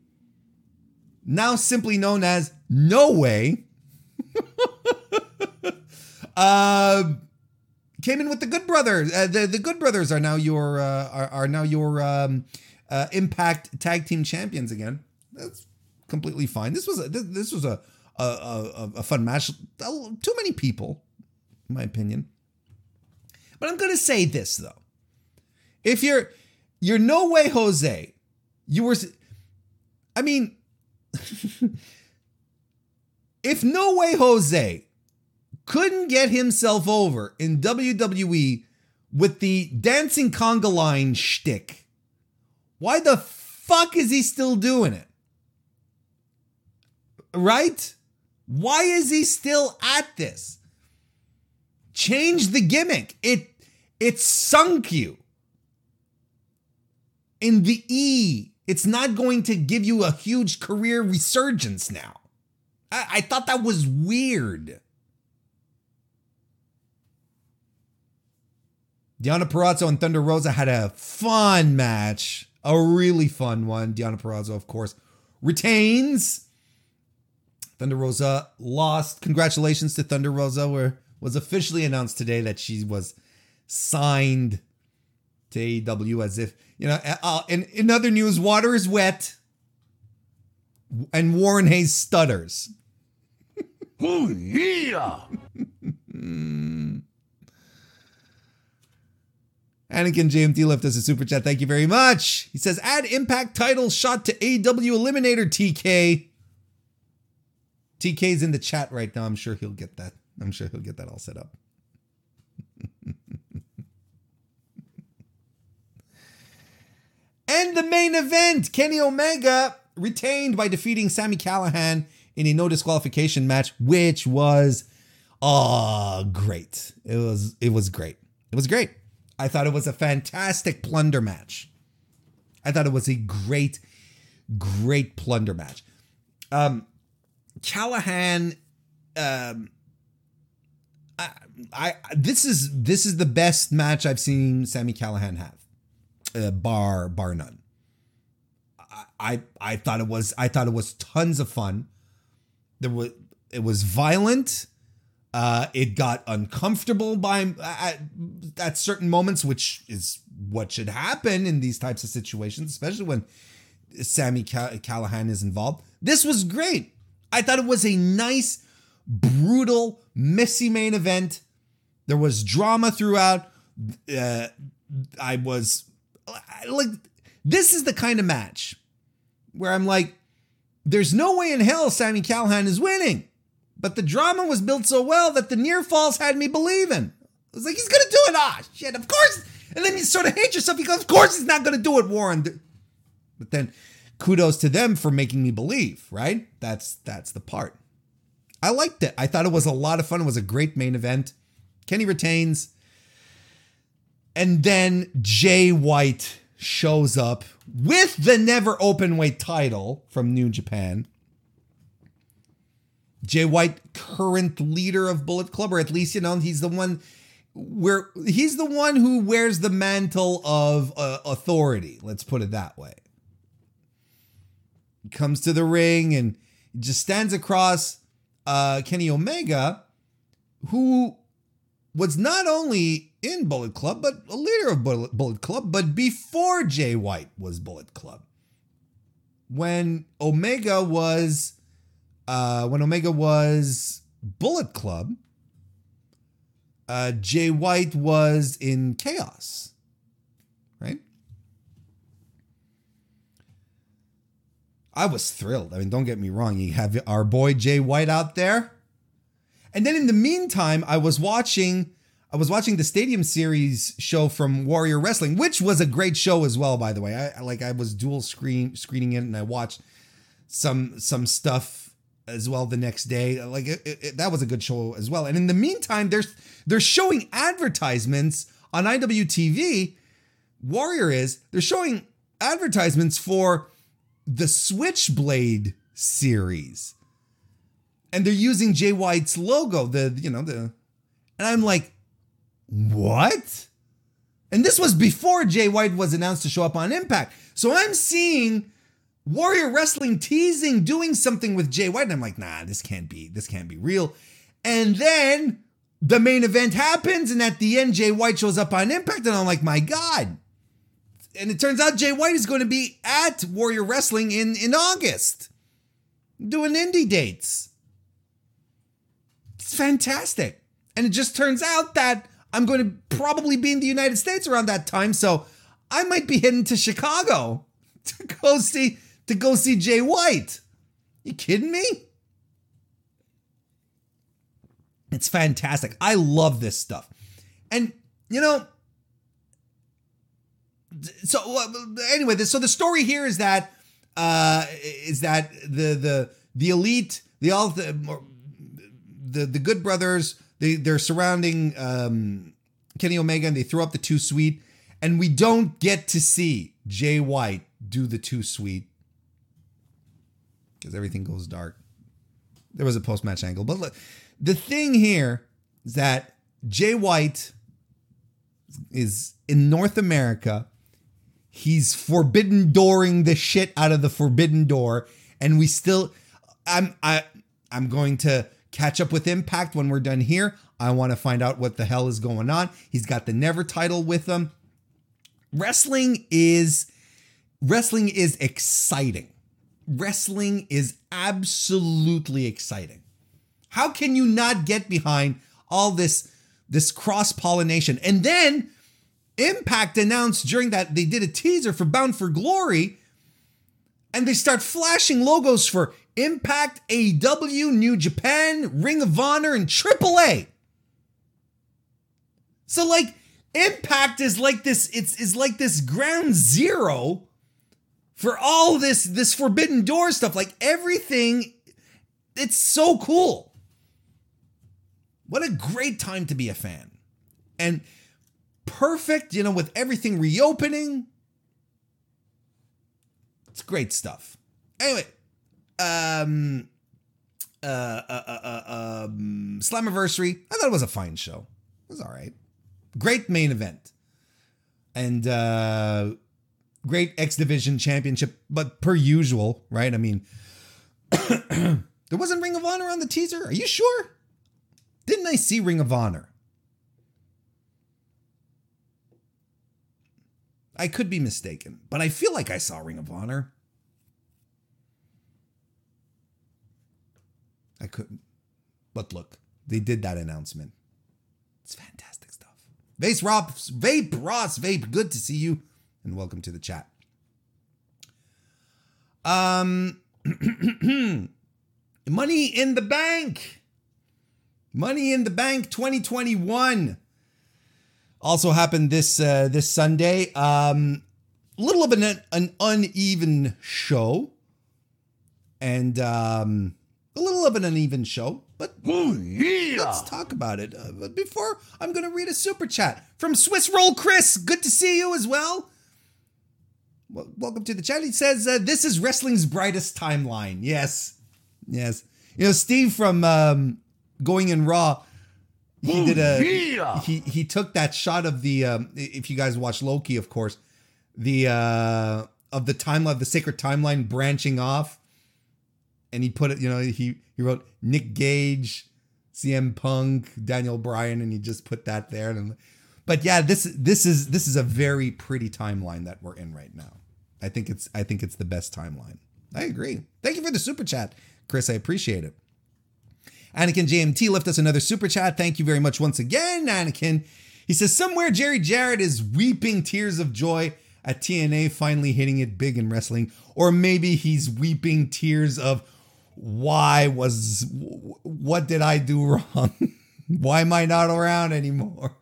now simply known as No Way, uh, came in with the Good Brothers. Uh, the the Good Brothers are now your uh, are, are now your um, uh, Impact Tag Team Champions again. That's completely fine. This was a, this, this was a a, a a fun match. Too many people, in my opinion. But I'm gonna say this though, if you're you're No Way Jose. You were, I mean, if No Way Jose couldn't get himself over in W W E with the dancing conga line shtick, why the fuck is he still doing it? Right? Why is he still at this? Change the gimmick. It, it sunk you. In the E. It's not going to give you a huge career resurgence now. I, I thought that was weird. Deonna Purrazzo and Thunder Rosa had a fun match. A really fun one. Deonna Purrazzo, of course, retains. Thunder Rosa lost. Congratulations to Thunder Rosa, where was officially announced today that she was signed to A E W, as if, you know, uh, in, in other news, water is wet and Warren Hayes stutters. Oh, yeah. Anakin J M T left us a super chat. Thank you very much. He says, add Impact title shot to A E W Eliminator, T K. T K's in the chat right now. I'm sure he'll get that. I'm sure he'll get that all set up. And the main event, Kenny Omega retained by defeating Sami Callihan in a no disqualification match, which was ah oh, great. It was it was great. It was great. I thought it was a fantastic plunder match. I thought it was a great, great plunder match. Um, Callihan, um, I, I this is this is the best match I've seen Sami Callihan have. Uh, bar bar none. I, I I thought it was I thought it was tons of fun. There was it was violent. Uh, it got uncomfortable by at, at certain moments, which is what should happen in these types of situations, especially when Sami Callihan is involved. This was great. I thought it was a nice, brutal, messy main event. There was drama throughout. Uh, I was. Like, this is the kind of match where I'm like, there's no way in hell Sami Callihan is winning. But the drama was built so well that the near falls had me believing. I was like, he's going to do it. Ah, shit, of course. And then you sort of hate yourself because, of course, he's not going to do it, Warren. But then kudos to them for making me believe, right? That's that's the part. I liked it. I thought it was a lot of fun. It was a great main event. Kenny retains. And then Jay White shows up with the never open weight title from New Japan. Jay White, current leader of Bullet Club, or at least, you know, he's the one where he's the one who wears the mantle of uh, authority. Let's put it that way. He comes to the ring and just stands across uh, Kenny Omega, who was not only in Bullet Club, but a leader of Bullet, Bullet Club, but before Jay White was Bullet Club. When Omega was, uh, when Omega was Bullet Club, uh, Jay White was in Chaos. I was thrilled. I mean, don't get me wrong. You have our boy Jay White out there. And then in the meantime, I was watching I was watching the Stadium Series show from Warrior Wrestling, which was a great show as well, by the way. I like I was dual screen screening it, and I watched some some stuff as well the next day. Like it, it, that was a good show as well. And in the meantime, there's they're showing advertisements on I W T V. Warrior is they're showing advertisements for the Switchblade series, and they're using Jay White's logo. The you know the, and I'm like. What? And this was before Jay White was announced to show up on Impact. So I'm seeing Warrior Wrestling teasing, doing something with Jay White. And I'm like, nah, this can't be, this can't be real. And then the main event happens. And at the end, Jay White shows up on Impact. And I'm like, my God. And it turns out Jay White is going to be at Warrior Wrestling in, in August. Doing indie dates. It's fantastic. And it just turns out that I'm going to probably be in the United States around that time, so I might be heading to Chicago to go see to go see Jay White. You kidding me? It's fantastic. I love this stuff. And, you know, so anyway, so the story here is that uh, is that the the the elite, the all the the, the Good Brothers, They, they're surrounding um, Kenny Omega, and they throw up the two sweet, and we don't get to see Jay White do the two sweet because everything goes dark. There was a post-match angle, but look, the thing here is that Jay White is in North America. He's forbidden dooring the shit out of the forbidden door, and we still. I'm I I'm going to. Catch up with Impact when we're done here. I want to find out what the hell is going on. He's got the Never title with him. Wrestling is wrestling is exciting. Wrestling is absolutely exciting. How can you not get behind all this this cross-pollination? And then Impact announced during that they did a teaser for Bound for Glory, and they start flashing logos for Impact, A E W, New Japan, Ring of Honor, and triple A. So like Impact is like this, it's is like this ground zero for all this, this forbidden door stuff. Like everything, it's so cool. What a great time to be a fan. And perfect, you know, with everything reopening. It's great stuff. Anyway. Um, uh, uh, uh, uh, um, Slammiversary. I thought it was a fine show. It was all right. Great main event. And, uh, great X Division championship, but per usual, right? I mean, there wasn't Ring of Honor on the teaser. Are you sure? Didn't I see Ring of Honor? I could be mistaken, but I feel like I saw Ring of Honor. I couldn't. But look, they did that announcement. It's fantastic stuff. Vape Ross, Vape Ross, Vape, good to see you. And welcome to the chat. Um, Money in the Bank. Money in the Bank twenty twenty-one. Also happened this uh, this Sunday. Um, a little of an, an uneven show. And... Um, A little of an uneven show, but Ooh, yeah. let's talk about it. Uh, but before, I'm going to read a super chat from Swiss Roll Chris. Good to see you as well. well welcome to the chat. He says, uh, this is wrestling's brightest timeline. Yes. Yes. You know, Steve from um, Going in Raw, he Ooh, did a, yeah. he, he took that shot of the, um, if you guys watch Loki, of course, the, uh, of the timeline, the sacred timeline branching off. And he put it, you know, he, he wrote Nick Gage, C M Punk, Daniel Bryan, and he just put that there. And I'm, but yeah, this this is this is a very pretty timeline that we're in right now. I think it's I think it's the best timeline. I agree. Thank you for the super chat, Chris. I appreciate it. Anakin J M T left us another super chat. Thank you very much once again, Anakin. He says somewhere Jerry Jarrett is weeping tears of joy at T N A finally hitting it big in wrestling. Or maybe he's weeping tears of, why was, what did I do wrong? Why am I not around anymore?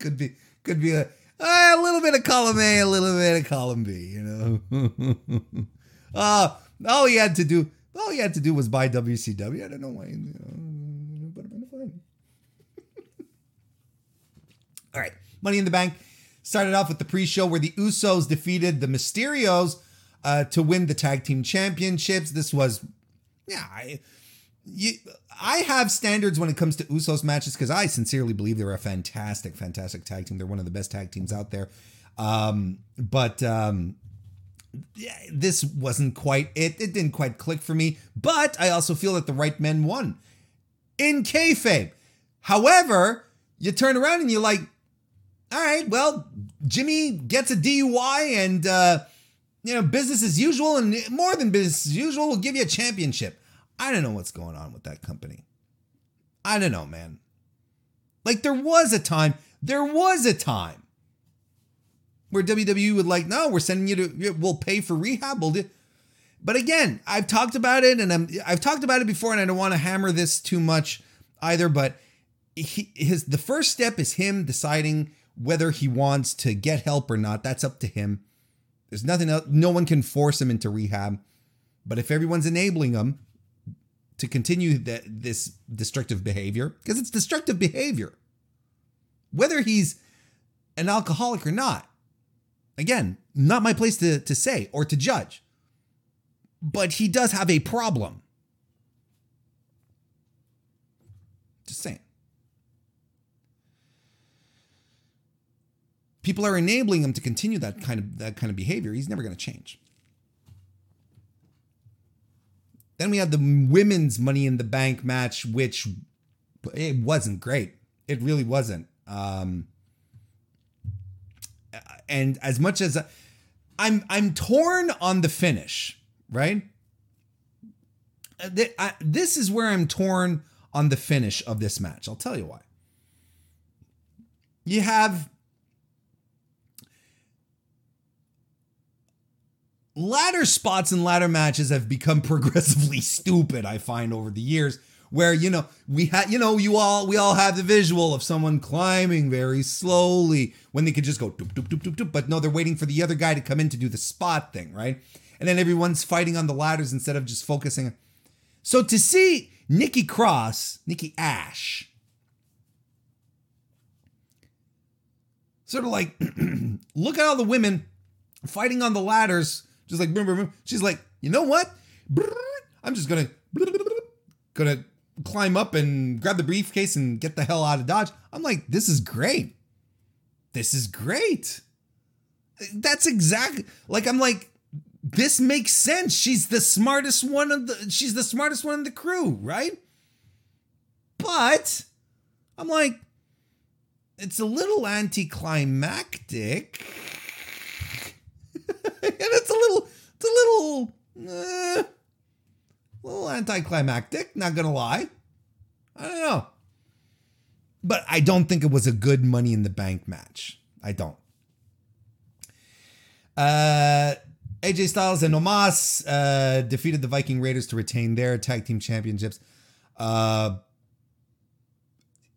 could be, could be a, a little bit of column A, a little bit of column B, you know. uh, all he had to do, all he had to do was buy W C W. I don't know why, you know, but it would have been fun. All right, Money in the Bank started off with the pre-show where the Usos defeated the Mysterios uh, to win the tag team championships. This was, yeah, I, you, I have standards when it comes to Usos matches because I sincerely believe they're a fantastic, fantastic tag team. They're one of the best tag teams out there. Um, but um, yeah, this wasn't quite it. It didn't quite click for me. But I also feel that the right men won in kayfabe. However, you turn around and you're like, all right, well, Jimmy gets a D U I and, uh, you know, business as usual, and more than business as usual, we'll give you a championship. I don't know what's going on with that company. I don't know, man. Like, there was a time, there was a time where W W E would like, no, we're sending you to, we'll pay for rehab. We'll do. But again, I've talked about it and I'm, I've talked about it before and I don't want to hammer this too much either, but he, his, the first step is him deciding whether he wants to get help or not. That's up to him. There's nothing else. No one can force him into rehab. But if everyone's enabling him to continue the, this destructive behavior, because it's destructive behavior, whether he's an alcoholic or not, again, not my place to, to say or to judge, but he does have a problem. Just saying. People are enabling him to continue that kind of that kind of behavior. He's never going to change. Then we had the women's Money in the Bank match, which it wasn't great. It really wasn't. Um, and as much as I, I'm, I'm torn on the finish, right? This is where I'm torn on the finish of this match. I'll tell you why. You have ladder spots and ladder matches have become progressively stupid, I find, over the years, where, you know, we had, you know, you all, we all have the visual of someone climbing very slowly when they could just go doop, doop, doop, doop, doop, but no, they're waiting for the other guy to come in to do the spot thing, right? And then everyone's fighting on the ladders instead of just focusing. So to see Nikki Cross, Nikki Ash, sort of like, look at all the women fighting on the ladders, just like, boom, boom, boom. She's like, you know what? I'm just gonna, gonna climb up and grab the briefcase and get the hell out of Dodge. I'm like, this is great. This is great. That's exactly, like, I'm like, this makes sense. She's the smartest one of the, she's the smartest one in the crew, right? But I'm like, it's a little anticlimactic. And it's a little, it's a little, uh, little anticlimactic, not going to lie. I don't know. But I don't think it was a good Money in the Bank match. I don't. Uh, A J Styles and Omos uh, defeated the Viking Raiders to retain their tag team championships. Uh,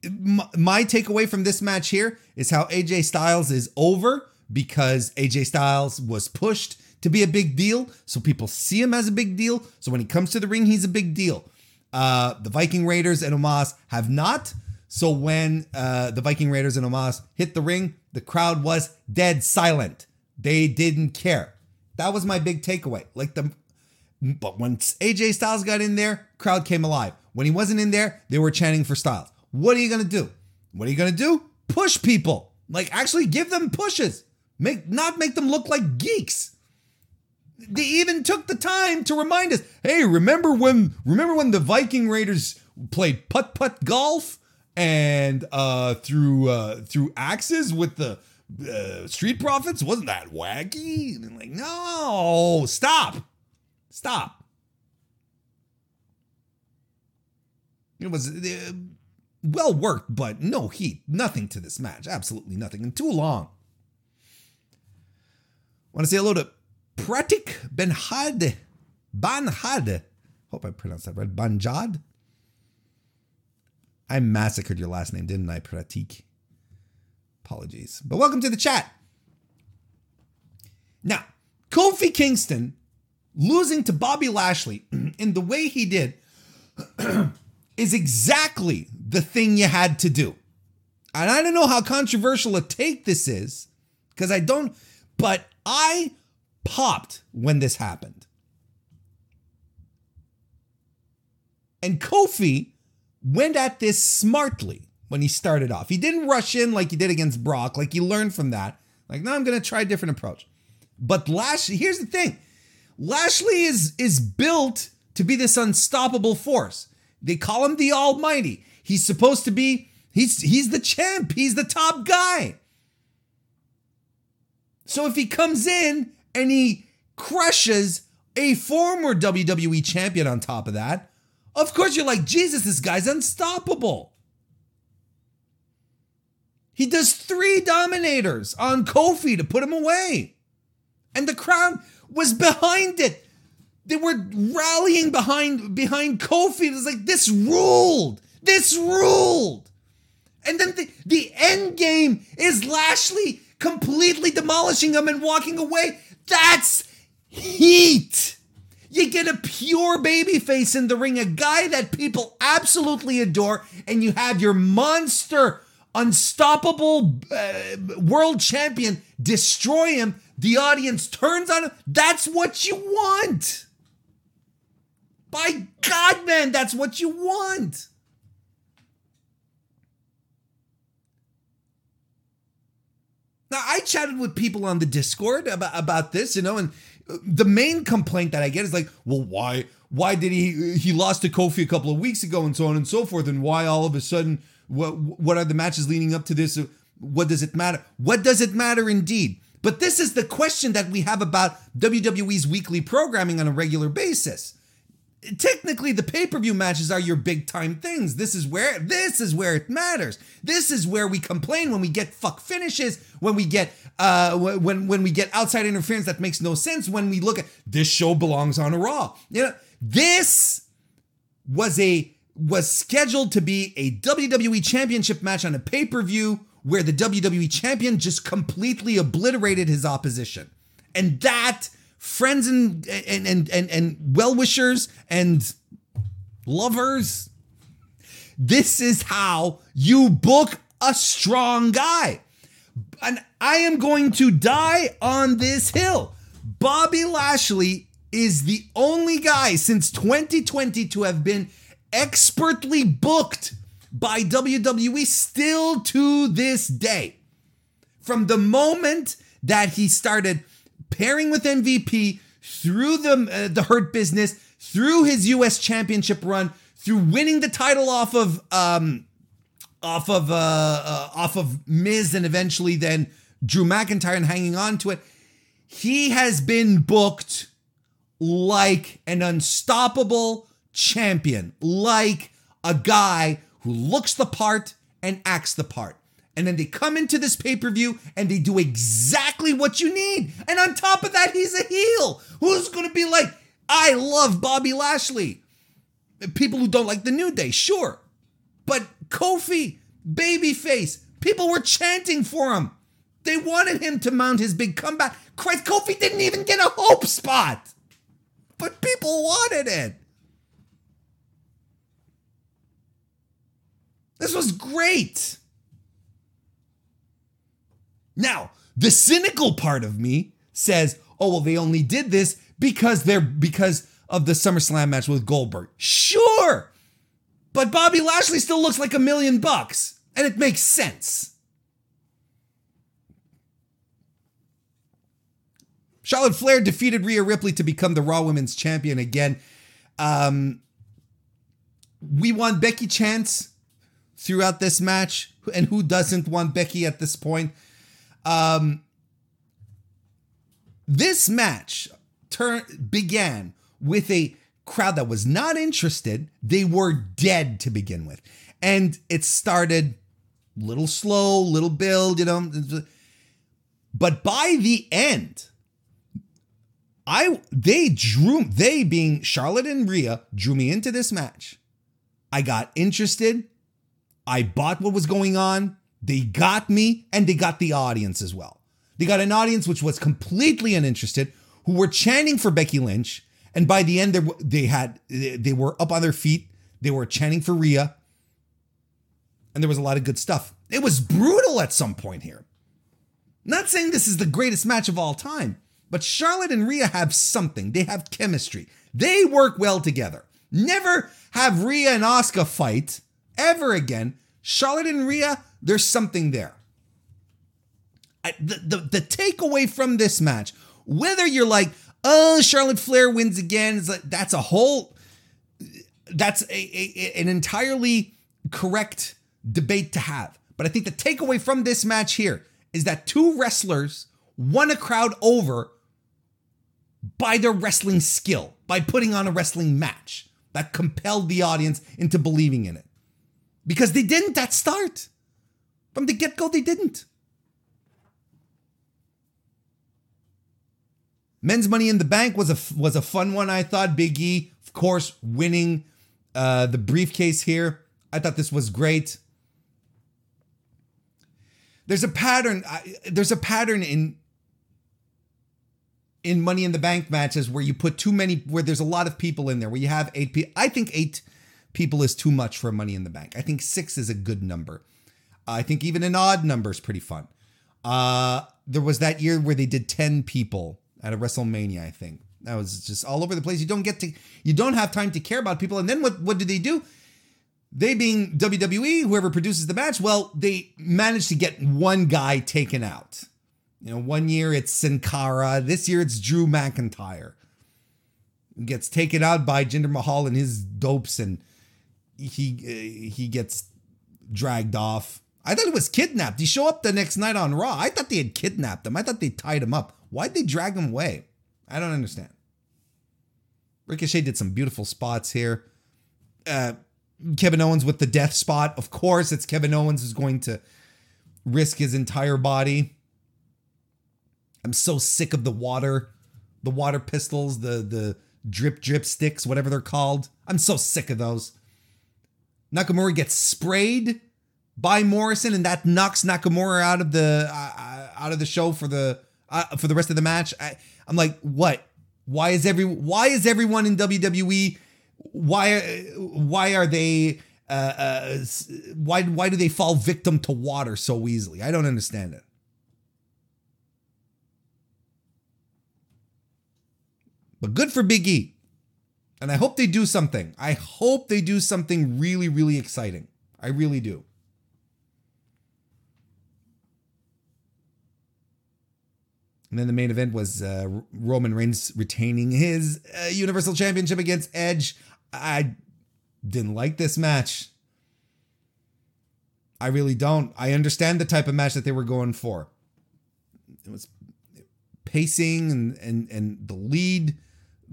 my, my takeaway from this match here is how A J Styles is over, because A J Styles was pushed to be a big deal. So people see him as a big deal. So when he comes to the ring, he's a big deal. Uh, the Viking Raiders and Omos have not. So when uh, the Viking Raiders and Omos hit the ring, the crowd was dead silent. They didn't care. That was my big takeaway. Like the, but once A J Styles got in there, crowd came alive. When he wasn't in there, they were chanting for Styles. What are you going to do? What are you going to do? Push people. Like, actually give them pushes. Make not make them look like geeks. They even took the time to remind us, hey, remember when remember when the Viking Raiders played putt-putt golf and uh, threw uh, threw axes with the uh, Street Profits? Wasn't that wacky? And they're like, no, stop. Stop. It was uh, well worked, but no heat. Nothing to this match. Absolutely nothing. And too long. Want to say hello to Pratik Benhad. Banhad. Hope I pronounced that right. Banjad. I massacred your last name, didn't I, Pratik? Apologies. But welcome to the chat. Now, Kofi Kingston losing to Bobby Lashley in the way he did is exactly the thing you had to do. And I don't know how controversial a take this is, because I don't, but I popped when this happened. And Kofi went at this smartly when he started off. He didn't rush in like he did against Brock, like he learned from that. Like, no, I'm going to try a different approach. But Lashley, here's the thing. Lashley is, is built to be this unstoppable force. They call him the Almighty. He's supposed to be, he's, he's the champ. He's the top guy. So if he comes in and he crushes a former W W E champion on top of that, of course you're like, Jesus, this guy's unstoppable. He does three dominators on Kofi to put him away. And the crowd was behind it. They were rallying behind behind Kofi. It was like, this ruled. This ruled. And then the, the end game is Lashley completely demolishing him and walking away. That's heat. You get a pure babyface in the ring, a guy that people absolutely adore, and you have your monster, unstoppable uh, world champion destroy him. The audience turns on him. That's what you want. By God, man, that's what you want. Now, I chatted with people on the Discord about, about this, you know, and the main complaint that I get is like, well, why, why did he, he lost to Kofi a couple of weeks ago and so on and so forth. And why all of a sudden, what, what are the matches leading up to this? What does it matter? What does it matter indeed? But this is the question that we have about W W E's weekly programming on a regular basis. Technically, the pay-per-view matches are your big-time things. This is where this is where it matters. This is where we complain when we get fuck finishes, when we get uh, when when we get outside interference that makes no sense. When we look at this show belongs on a Raw. You know, this was a was scheduled to be a W W E Championship match on a pay-per-view, where the W W E champion just completely obliterated his opposition. And that, friends and and and and, and well-wishers and lovers, this is how you book a strong guy. And I am going to die on this hill. Bobby Lashley is the only guy since twenty twenty to have been expertly booked by W W E still to this day. From the moment that he started pairing with M V P, through the, uh, the Hurt Business, through his U S Championship run, through winning the title off of um, off of uh, uh, off of Miz and eventually then Drew McIntyre and hanging on to it, he has been booked like an unstoppable champion, like a guy who looks the part and acts the part. And then they come into this pay-per-view and they do exactly what you need. And on top of that, he's a heel. Who's going to be like, I love Bobby Lashley. People who don't like the New Day, sure. But Kofi, babyface, people were chanting for him. They wanted him to mount his big comeback. Christ, Kofi didn't even get a hope spot. But people wanted it. This was great. Now, the cynical part of me says, oh, well, they only did this because they're because of the SummerSlam match with Goldberg. Sure. But Bobby Lashley still looks like a million bucks, and it makes sense. Charlotte Flair defeated Rhea Ripley to become the Raw Women's Champion again. Um, we want Becky Chance throughout this match, and who doesn't want Becky at this point? Um, this match turn, began with a crowd that was not interested. They were dead to begin with. And it started little slow, little build, you know. But by the end, I they drew, they being Charlotte and Rhea, drew me into this match. I got interested. I bought what was going on. They got me, and they got the audience as well. They got an audience which was completely uninterested, who were chanting for Becky Lynch. And by the end, they they had they were up on their feet. They were chanting for Rhea. And there was a lot of good stuff. It was brutal at some point here. Not saying this is the greatest match of all time, but Charlotte and Rhea have something. They have chemistry. They work well together. Never have Rhea and Asuka fight ever again. Charlotte and Rhea, there's something there. I, the, the, the takeaway from this match, whether you're like, oh, Charlotte Flair wins again, it's like, that's a whole, that's a, a, an entirely correct debate to have. But I think the takeaway from this match here is that two wrestlers won a crowd over by their wrestling skill, by putting on a wrestling match that compelled the audience into believing in it. Because they didn't at start. From the get-go, they didn't. Men's Money in the Bank was a was a fun one, I thought. Big E, of course, winning uh, the briefcase here. I thought this was great. There's a pattern. I, there's a pattern in in Money in the Bank matches where you put too many, where there's a lot of people in there, where you have eight people. I think eight people is too much for Money in the Bank. I think six is a good number. I think even an odd number is pretty fun. Uh, there was that year where they did ten people at a WrestleMania, I think. That was just all over the place. You don't get to, you don't have time to care about people. And then what, what do they do? They being W W E, whoever produces the match, well, they managed to get one guy taken out. You know, one year it's Sin Cara. This year it's Drew McIntyre. He gets taken out by Jinder Mahal and his dopes, and he uh, he gets dragged off. I thought it was kidnapped. He showed up the next night on Raw. I thought they had kidnapped him. I thought they tied him up. Why'd they drag him away? I don't understand. Ricochet did some beautiful spots here. Uh... Kevin Owens with the death spot. Of course, it's Kevin Owens who's going to risk his entire body. I'm so sick of the water, the water pistols, the, the drip drip sticks, whatever they're called. I'm so sick of those. Nakamura gets sprayed by Morrison, and that knocks Nakamura out of the uh, out of the show for the uh, for the rest of the match. I, I'm like, what? Why is every why is everyone in W W E? Why? Why are they? Uh, uh, why? Why do they fall victim to water so easily? I don't understand it. But good for Big E, and I hope they do something. I hope they do something really, really exciting. I really do. And then the main event was uh, Roman Reigns retaining his uh, Universal Championship against Edge. I didn't like this match. I really don't. I understand the type of match that they were going for. It was pacing and and, and the lead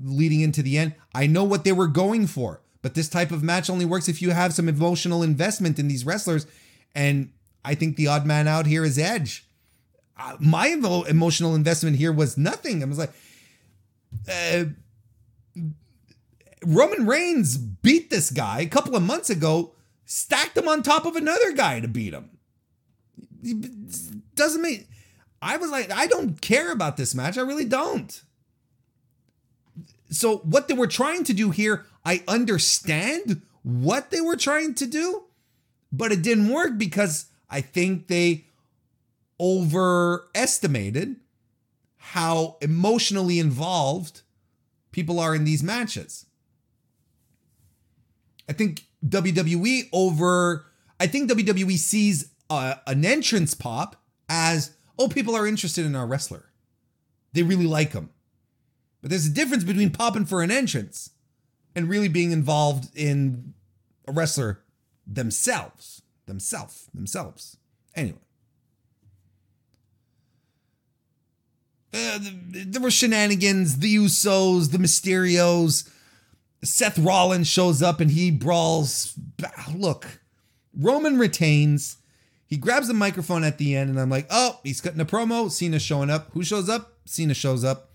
leading into the end. I know what they were going for, but this type of match only works if you have some emotional investment in these wrestlers. And I think the odd man out here is Edge. Uh, my emotional investment here was nothing. I was like, uh, Roman Reigns beat this guy a couple of months ago, stacked him on top of another guy to beat him. It doesn't mean, I was like, I don't care about this match. I really don't. So what they were trying to do here, I understand what they were trying to do, but it didn't work because I think they overestimated how emotionally involved people are in these matches. I think W W E over, I think W W E sees a, an entrance pop as, oh, people are interested in our wrestler. They really like him. But there's a difference between popping for an entrance and really being involved in a wrestler themselves, themselves, themselves. Anyway. Uh, there were shenanigans, the Usos, the Mysterios. Seth Rollins shows up and he brawls. Look, Roman retains. He grabs the microphone at the end, and I'm like, oh, he's cutting a promo. Cena's showing up. Who shows up? Cena shows up.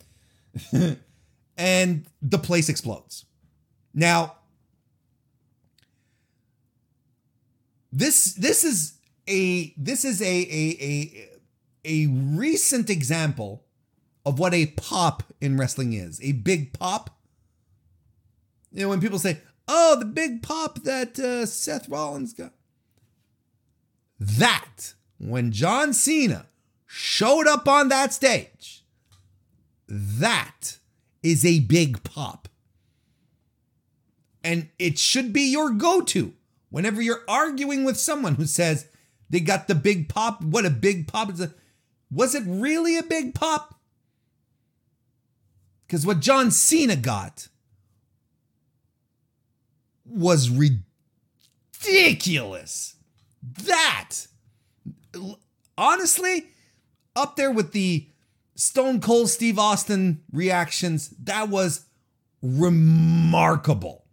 And the place explodes. Now, this this is a this is a a a, a recent example of what a pop in wrestling is. A big pop. You know, when people say, oh, the big pop that uh, Seth Rollins got. That, when John Cena showed up on that stage, that is a big pop. And it should be your go-to whenever you're arguing with someone who says they got the big pop. What a big pop. Was it really a big pop? Because what John Cena got was ridiculous. That, honestly, up there with the Stone Cold Steve Austin reactions, that was remarkable.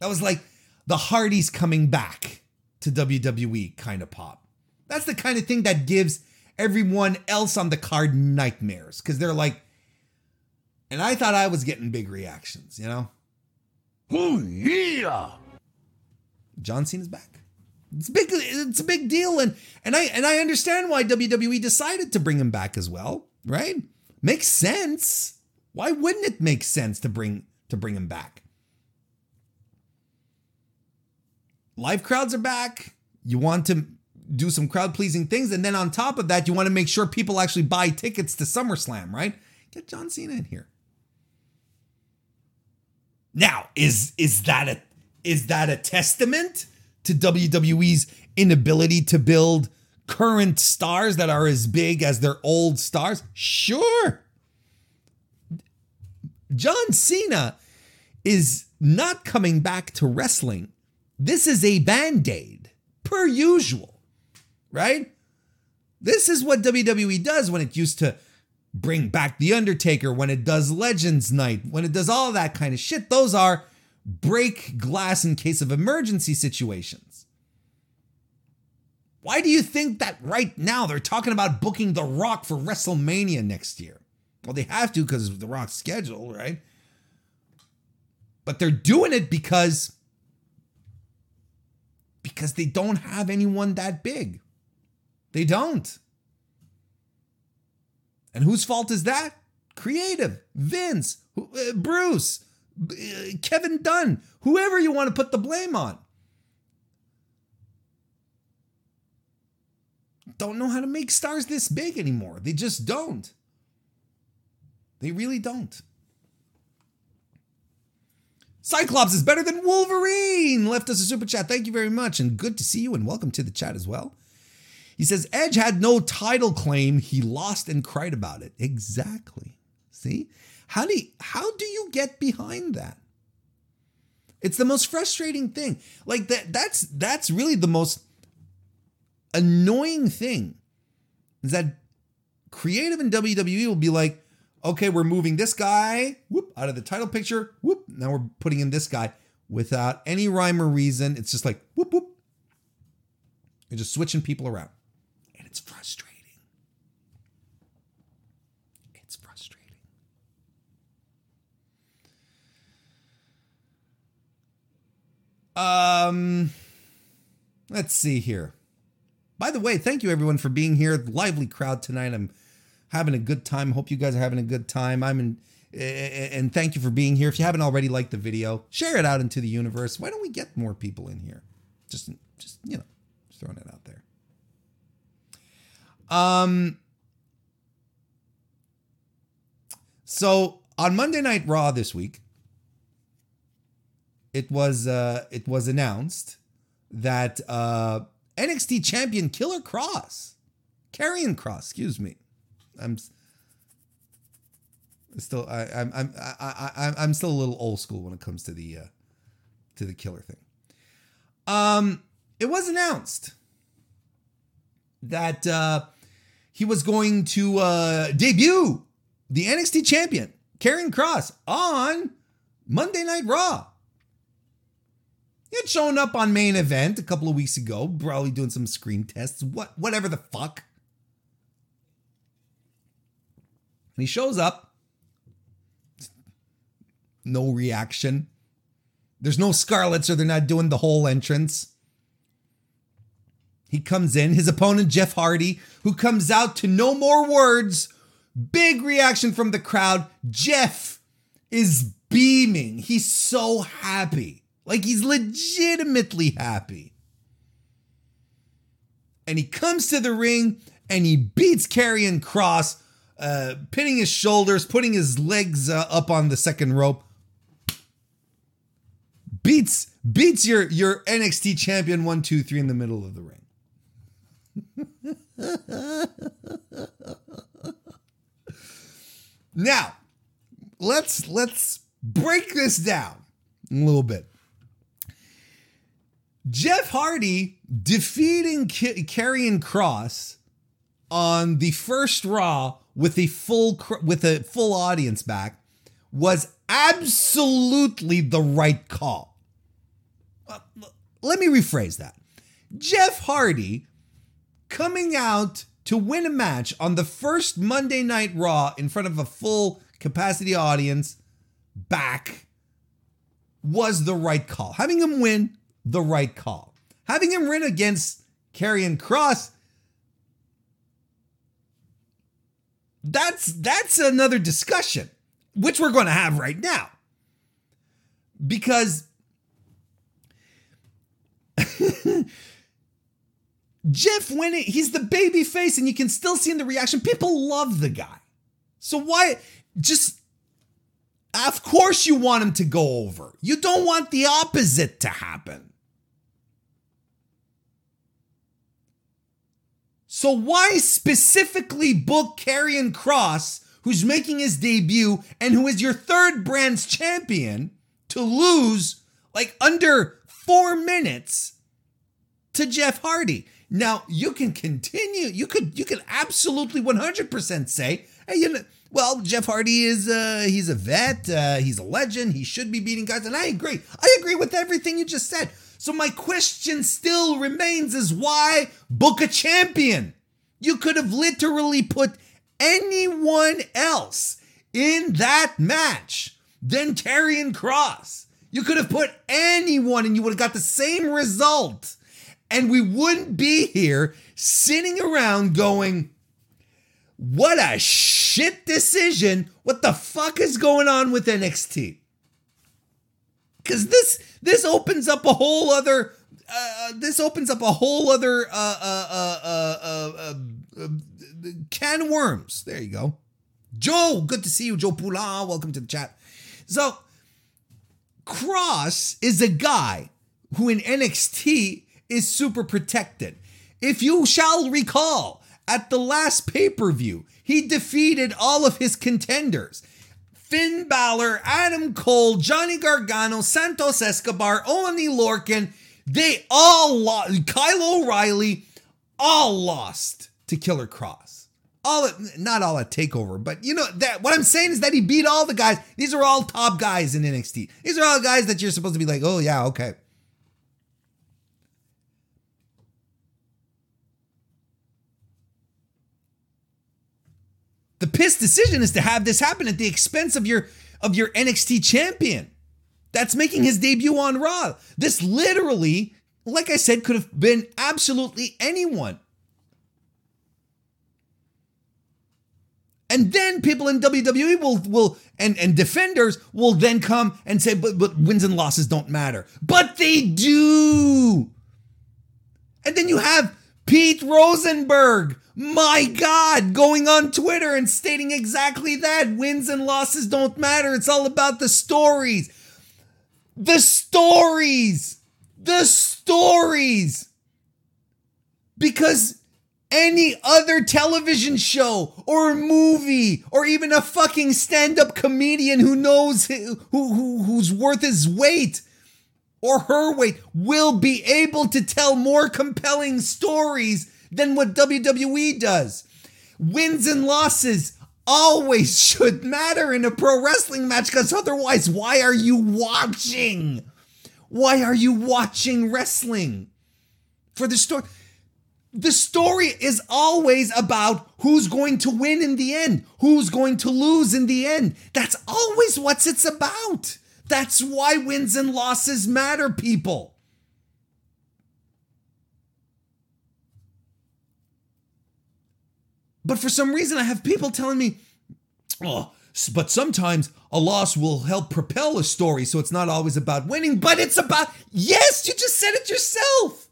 That was like the Hardys coming back to W W E kind of pop. That's the kind of thing that gives everyone else on the card nightmares, because they're like, and I thought I was getting big reactions, you know? Oh, yeah! John Cena's back. It's big. It's a big deal, and and I and I understand why W W E decided to bring him back as well, right? Makes sense. Why wouldn't it make sense to bring to bring him back? Live crowds are back. You want to do some crowd pleasing things, and then on top of that, you want to make sure people actually buy tickets to SummerSlam, right? Get John Cena in here. Now, is is that a Is that a testament to W W E's inability to build current stars that are as big as their old stars? Sure. John Cena is not coming back to wrestling. This is a band-aid, per usual, right? This is what W W E does when it used to bring back The Undertaker, when it does Legends Night, when it does all that kind of shit. Those are break glass in case of emergency situations. Why do you think that right now they're talking about booking The Rock for WrestleMania next year? Well, they have to because of The Rock's schedule, right? But they're doing it because, because they don't have anyone that big. They don't. And whose fault is that? Creative. Vince. Bruce. Kevin Dunn, whoever you want to put the blame on. Don't know how to make stars this big anymore. They just don't. They really don't. Cyclops is better than Wolverine. Left us a super chat. Thank you very much. And good to see you and welcome to the chat as well. He says, Edge had no title claim. He lost and cried about it. Exactly. See? How do you, how do you get behind that? It's the most frustrating thing. Like that that's that's really the most annoying thing, is that creative in W W E will be like, okay, we're moving this guy, whoop, out of the title picture, whoop, now we're putting in this guy without any rhyme or reason. It's just like whoop whoop. You're just switching people around. And it's frustrating. Um, let's see here. By the way, thank you everyone for being here. Lively crowd tonight. I'm having a good time. Hope you guys are having a good time. I'm in, and thank you for being here. If you haven't already liked the video, share it out into the universe. Why don't we get more people in here? Just, just, you know, just throwing it out there. Um, so on Monday Night Raw this week, It was uh, it was announced that uh, N X T champion Killer Cross, Karrion Kross, excuse me, I'm still I, I'm I'm I, I, I'm still a little old school when it comes to the uh, to the killer thing. Um, it was announced that uh, he was going to uh, debut the N X T champion Karrion Kross on Monday Night Raw. He had shown up on Main Event a couple of weeks ago, probably doing some screen tests, what, whatever the fuck. And he shows up. No reaction. There's no Scarlets, or they're not doing the whole entrance. He comes in, his opponent, Jeff Hardy, who comes out to no more words. Big reaction from the crowd. Jeff is beaming. He's so happy. Like, he's legitimately happy. And he comes to the ring and he beats Karrion Kross, uh, pinning his shoulders, putting his legs uh, up on the second rope. Beats beats your, your N X T champion one, two, three in the middle of the ring. Now, let's let's break this down a little bit. Jeff Hardy defeating K- Karrion Kross on the first Raw with a full cr- with a full audience back was absolutely the right call. Let me rephrase that. Jeff Hardy coming out to win a match on the first Monday Night Raw in front of a full capacity audience back was the right call. Having him win, the right call. Having him win against Karrion Kross, that's that's another discussion, which we're going to have right now. Because Jeff winning, he's the baby face, and you can still see in the reaction, people love the guy. So why, just, of course you want him to go over. You don't want the opposite to happen. So why specifically book Karrion Kross, who's making his debut and who is your third brand's champion, to lose like under four minutes to Jeff Hardy? Now, you can continue. You could you could absolutely one hundred percent say, hey, you know, well, Jeff Hardy is uh, he's a vet. Uh, he's a legend. He should be beating guys. And I agree. I agree with everything you just said. So my question still remains is why book a champion? You could have literally put anyone else in that match than Karrion Kross. You could have put anyone and you would have got the same result. And we wouldn't be here sitting around going, what a shit decision. What the fuck is going on with N X T? Because this this opens up a whole other uh, this opens up a whole other uh, uh, uh, uh, uh, uh, can of worms. There you go, Joe. Good to see you, Joe Poulin. Welcome to the chat. So, Kross is a guy who in N X T is super protected. If you shall recall, at the last pay-per-view, he defeated all of his contenders. Finn Balor, Adam Cole, Johnny Gargano, Santos Escobar, Oney Lorcan, they all lost. Kyle O'Reilly, all lost to Killer Kross. All at, not all at TakeOver, but you know, that what I'm saying is that he beat all the guys. These are all top guys in N X T. These are all guys that you're supposed to be like, oh yeah, okay. The piss decision is to have this happen at the expense of your of your N X T champion that's making his debut on Raw. This literally, like I said, could have been absolutely anyone. And then people in W W E will will and, and defenders will then come and say, but, but wins and losses don't matter. But they do. And then you have Pete Rosenberg, my God, going on Twitter and stating exactly that. Wins and losses don't matter. It's all about the stories. The stories. The stories. Because any other television show or movie or even a fucking stand-up comedian who knows who, who who's worth his weight or her weight will be able to tell more compelling stories than what W W E does. Wins and losses always should matter in a pro wrestling match, because otherwise, why are you watching? Why are you watching wrestling? For the story. The story is always about who's going to win in the end, who's going to lose in the end. That's always what it's about. That's why wins and losses matter, people. But for some reason, I have people telling me, oh, but sometimes a loss will help propel a story, so it's not always about winning, but it's about, yes, you just said it yourself.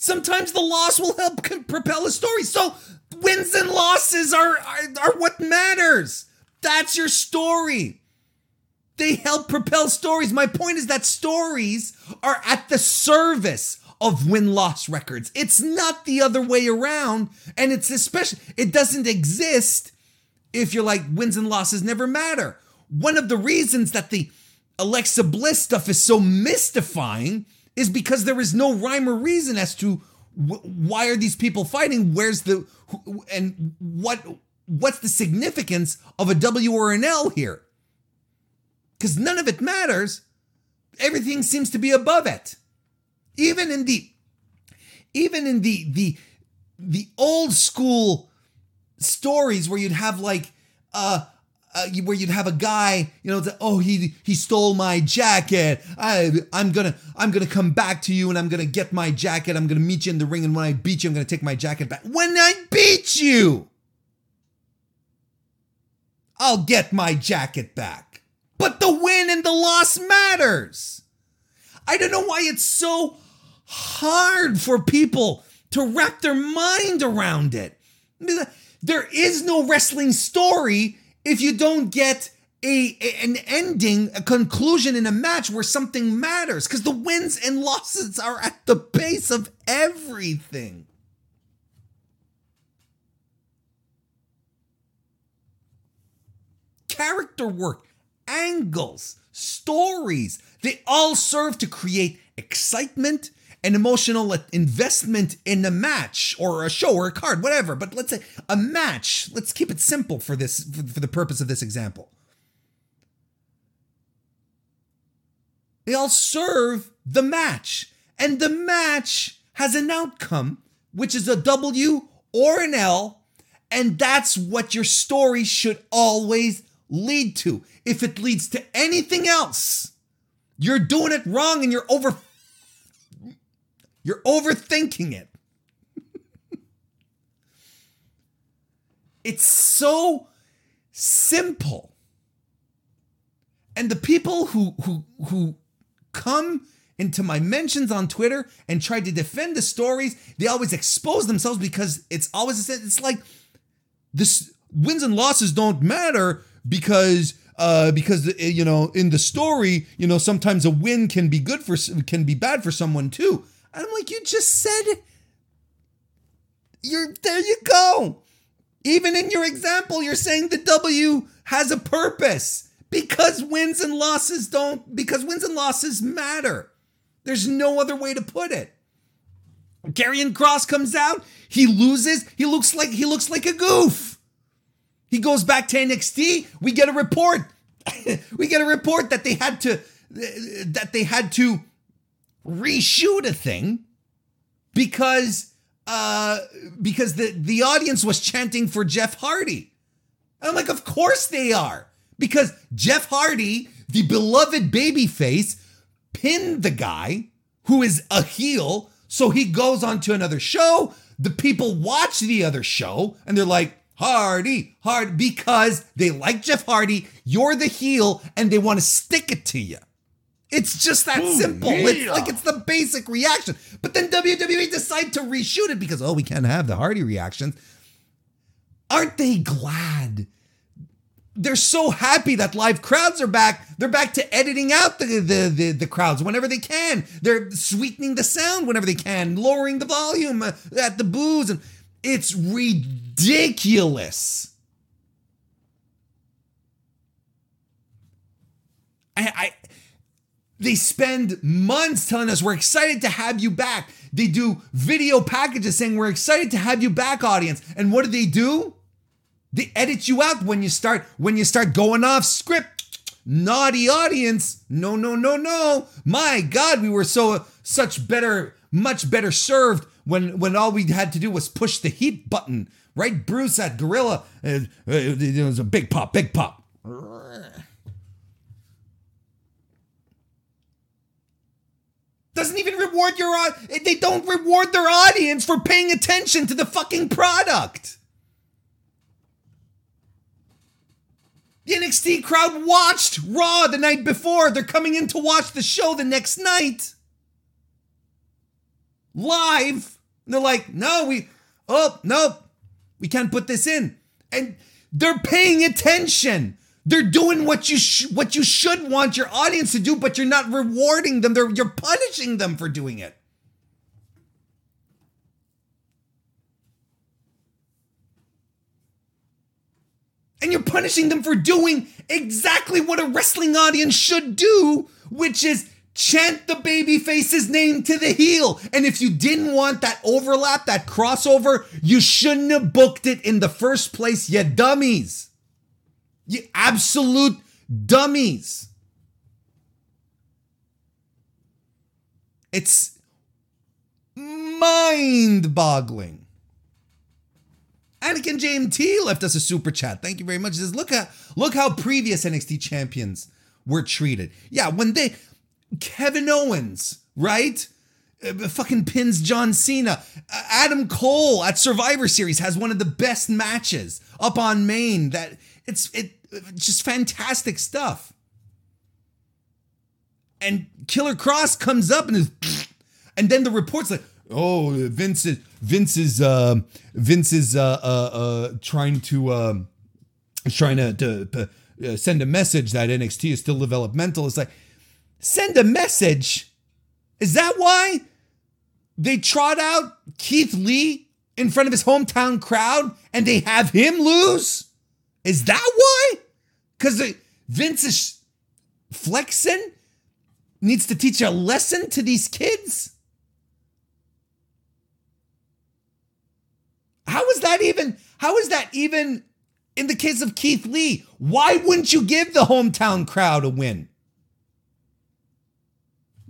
Sometimes the loss will help propel a story, so wins and losses are, are, are what matters. That's your story. They help propel stories. My point is that stories are at the service of win-loss records. It's not the other way around, and it's especially, it doesn't exist if you're like, wins and losses never matter. One of the reasons that the Alexa Bliss stuff is so mystifying is because there is no rhyme or reason as to wh- why are these people fighting, where's the, who, and what what's the significance of a W or an L here? Because none of it matters. Everything seems to be above it. Even in the, even in the the the old school stories where you'd have like, uh, uh where you'd have a guy, you know, the, oh he he stole my jacket. I I'm gonna I'm gonna come back to you and I'm gonna get my jacket. I'm gonna meet you in the ring and when I beat you, I'm gonna take my jacket back. When I beat you, I'll get my jacket back. But the win and the loss matters. I don't know why it's so hard for people to wrap their mind around it. There is no wrestling story if you don't get a, a an ending, a conclusion in a match where something matters, because the wins and losses are at the base of everything. Character work, angles, stories, they all serve to create excitement and emotional investment in a match or a show or a card, whatever. But let's say a match, let's keep it simple for this, for the purpose of this example. They all serve the match, and the match has an outcome, which is a W or an L, and that's what your story should always lead to. If it leads to anything else, you're doing it wrong and you're over you're overthinking it. It's so simple. And the people who who who come into my mentions on Twitter and try to defend the stories, they always expose themselves because it's always it's like this wins and losses don't matter because uh, because you know in the story, you know, sometimes a win can be good for can be bad for someone too. And I'm like, you just said it. You're there you go. Even in your example, you're saying the W has a purpose because wins and losses don't because wins and losses matter. There's no other way to put it. Karrion Kross comes out, he loses, he looks like he looks like a goof. He goes back to N X T. We get a report. we get a report that they had to that they had to reshoot a thing because uh, because the, the audience was chanting for Jeff Hardy. And I'm like, of course they are, because Jeff Hardy, the beloved babyface, pinned the guy who is a heel. So he goes on to another show. The people watch the other show, and they're like, Hardy, Hardy, because they like Jeff Hardy, you're the heel, and they want to stick it to you. It's just that Ooh, simple. Yeah. It's like it's the basic reaction. But then W W E decide to reshoot it because, oh, we can't have the Hardy reactions. Aren't they glad? They're so happy that live crowds are back. They're back to editing out the, the, the, the crowds whenever they can. They're sweetening the sound whenever they can, lowering the volume at the boos, and it's ridiculous. I, I, they spend months telling us, we're excited to have you back. They do video packages saying, we're excited to have you back, audience. And what do they do? They edit you out when you start, when you start going off script. Naughty audience. No, no, no, no. My God, we were so such better, much better served when, when all we had to do was push the heat button. Right, Bruce at Gorilla. It was a big pop, big pop. Doesn't even reward your audience. They don't reward their audience for paying attention to the fucking product. The N X T crowd watched Raw the night before. They're coming in to watch the show the next night. Live. And they're like, no, we, oh, no, we can't put this in. And they're paying attention. They're doing what you sh- what you should want your audience to do, but you're not rewarding them. They're, you're punishing them for doing it. And you're punishing them for doing exactly what a wrestling audience should do, which is chant the babyface's name to the heel. And if you didn't want that overlap, that crossover, you shouldn't have booked it in the first place, you dummies. You absolute dummies. It's mind-boggling. Anakin J M T left us a super chat. Thank you very much. He says, look at look how previous N X T champions were treated. Yeah, when they... Kevin Owens, right? Uh, fucking pins John Cena. Uh, Adam Cole at Survivor Series has one of the best matches up on Maine that... It's it just fantastic stuff. And Killer Cross comes up and is, and then the report's like, oh, Vince is Vince is uh, Vince is uh, uh, uh, trying to um, trying to, to uh, send a message that N X T is still developmental. It's like, send a message. Is that why they trot out Keith Lee in front of his hometown crowd and they have him lose? Is that why? Because Vince is flexing, needs to teach a lesson to these kids? How is that even, how is that even in the case of Keith Lee? Why wouldn't you give the hometown crowd a win?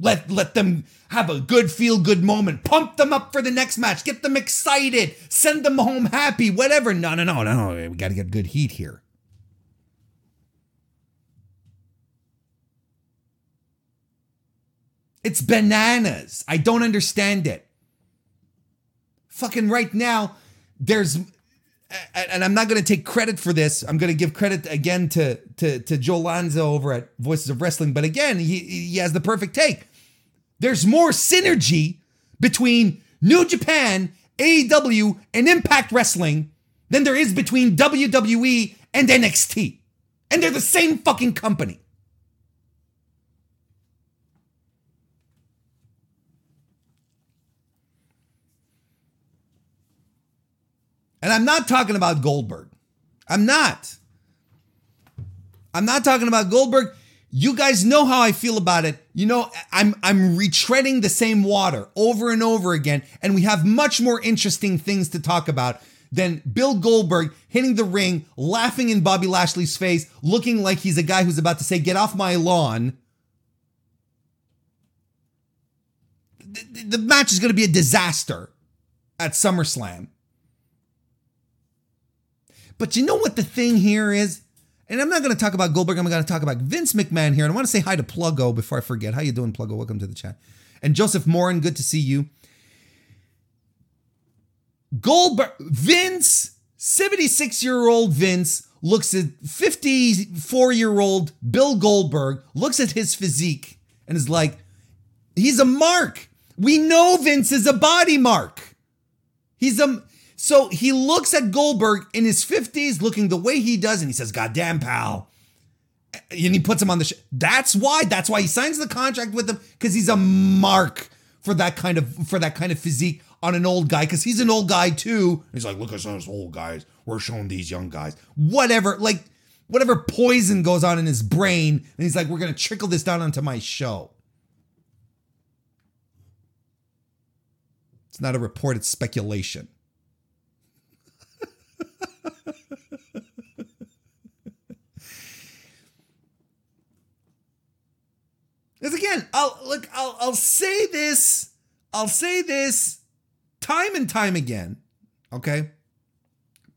Let, let them have a good feel-good moment. Pump them up for the next match. Get them excited. Send them home happy. Whatever. No, no, no, no. We got to get good heat here. It's bananas. I don't understand it. Fucking right now, there's... And I'm not going to take credit for this. I'm going to give credit again to, to, to Joe Lanza over at Voices of Wrestling. But again, he, he has the perfect take. There's more synergy between New Japan, A E W, and Impact Wrestling than there is between W W E and N X T. And they're the same fucking company. And I'm not talking about Goldberg. I'm not. I'm not talking about Goldberg. You guys know how I feel about it. You know, I'm I'm retreading the same water over and over again, and we have much more interesting things to talk about than Bill Goldberg hitting the ring, laughing in Bobby Lashley's face, looking like he's a guy who's about to say, "Get off my lawn." The, the match is going to be a disaster at SummerSlam. But you know what the thing here is? And I'm not going to talk about Goldberg. I'm going to talk about Vince McMahon here. And I want to say hi to Pluggo before I forget. How you doing, Pluggo? Welcome to the chat. And Joseph Morin, good to see you. Goldberg, Vince, seventy-six-year-old Vince looks at fifty-four-year-old Bill Goldberg, looks at his physique and is like, he's a mark. We know Vince is a body mark. He's a... So he looks at Goldberg in his fifties, looking the way he does, and he says, "God damn, pal." And he puts him on the show. That's why. That's why he signs the contract with him, because he's a mark for that kind of for that kind of physique on an old guy, because he's an old guy too. He's like, "Look at those old guys. We're showing these young guys." Whatever, like whatever poison goes on in his brain, and he's like, "We're gonna trickle this down onto my show." It's not a report, it's speculation. Because again, I'll look, I'll, I'll say this, I'll say this time and time again, okay?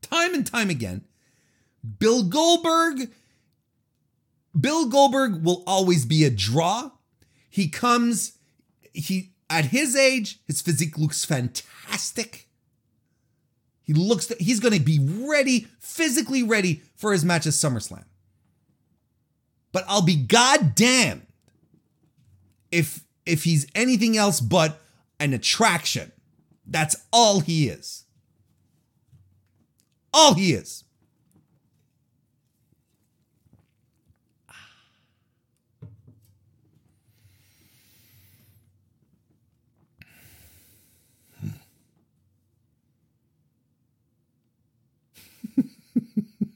Time and time again, Bill Goldberg, Bill Goldberg will always be a draw. He comes, he, at his age, his physique looks fantastic. He looks, th- he's going to be ready, physically ready for his match at SummerSlam. But I'll be goddamn if if he's anything else but an attraction. That's all he is. All he is.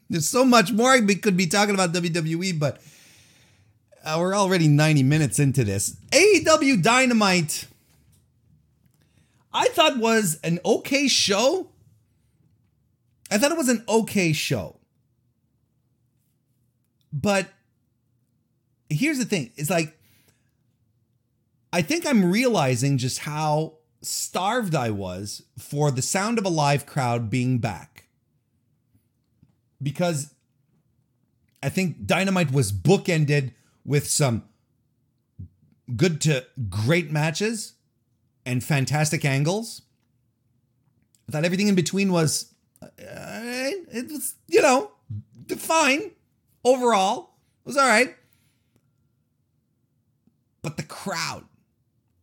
There's so much more we could be talking about W W E, but uh, we're already ninety minutes into this. A E W Dynamite, I thought was an okay show. I thought it was an okay show. But here's the thing. It's like, I think I'm realizing just how starved I was for the Sound of a Live crowd being back. Because I think Dynamite was bookended with some good to great matches and fantastic angles. I thought everything in between was, uh, it was, you know, fine overall. It was all right. But the crowd,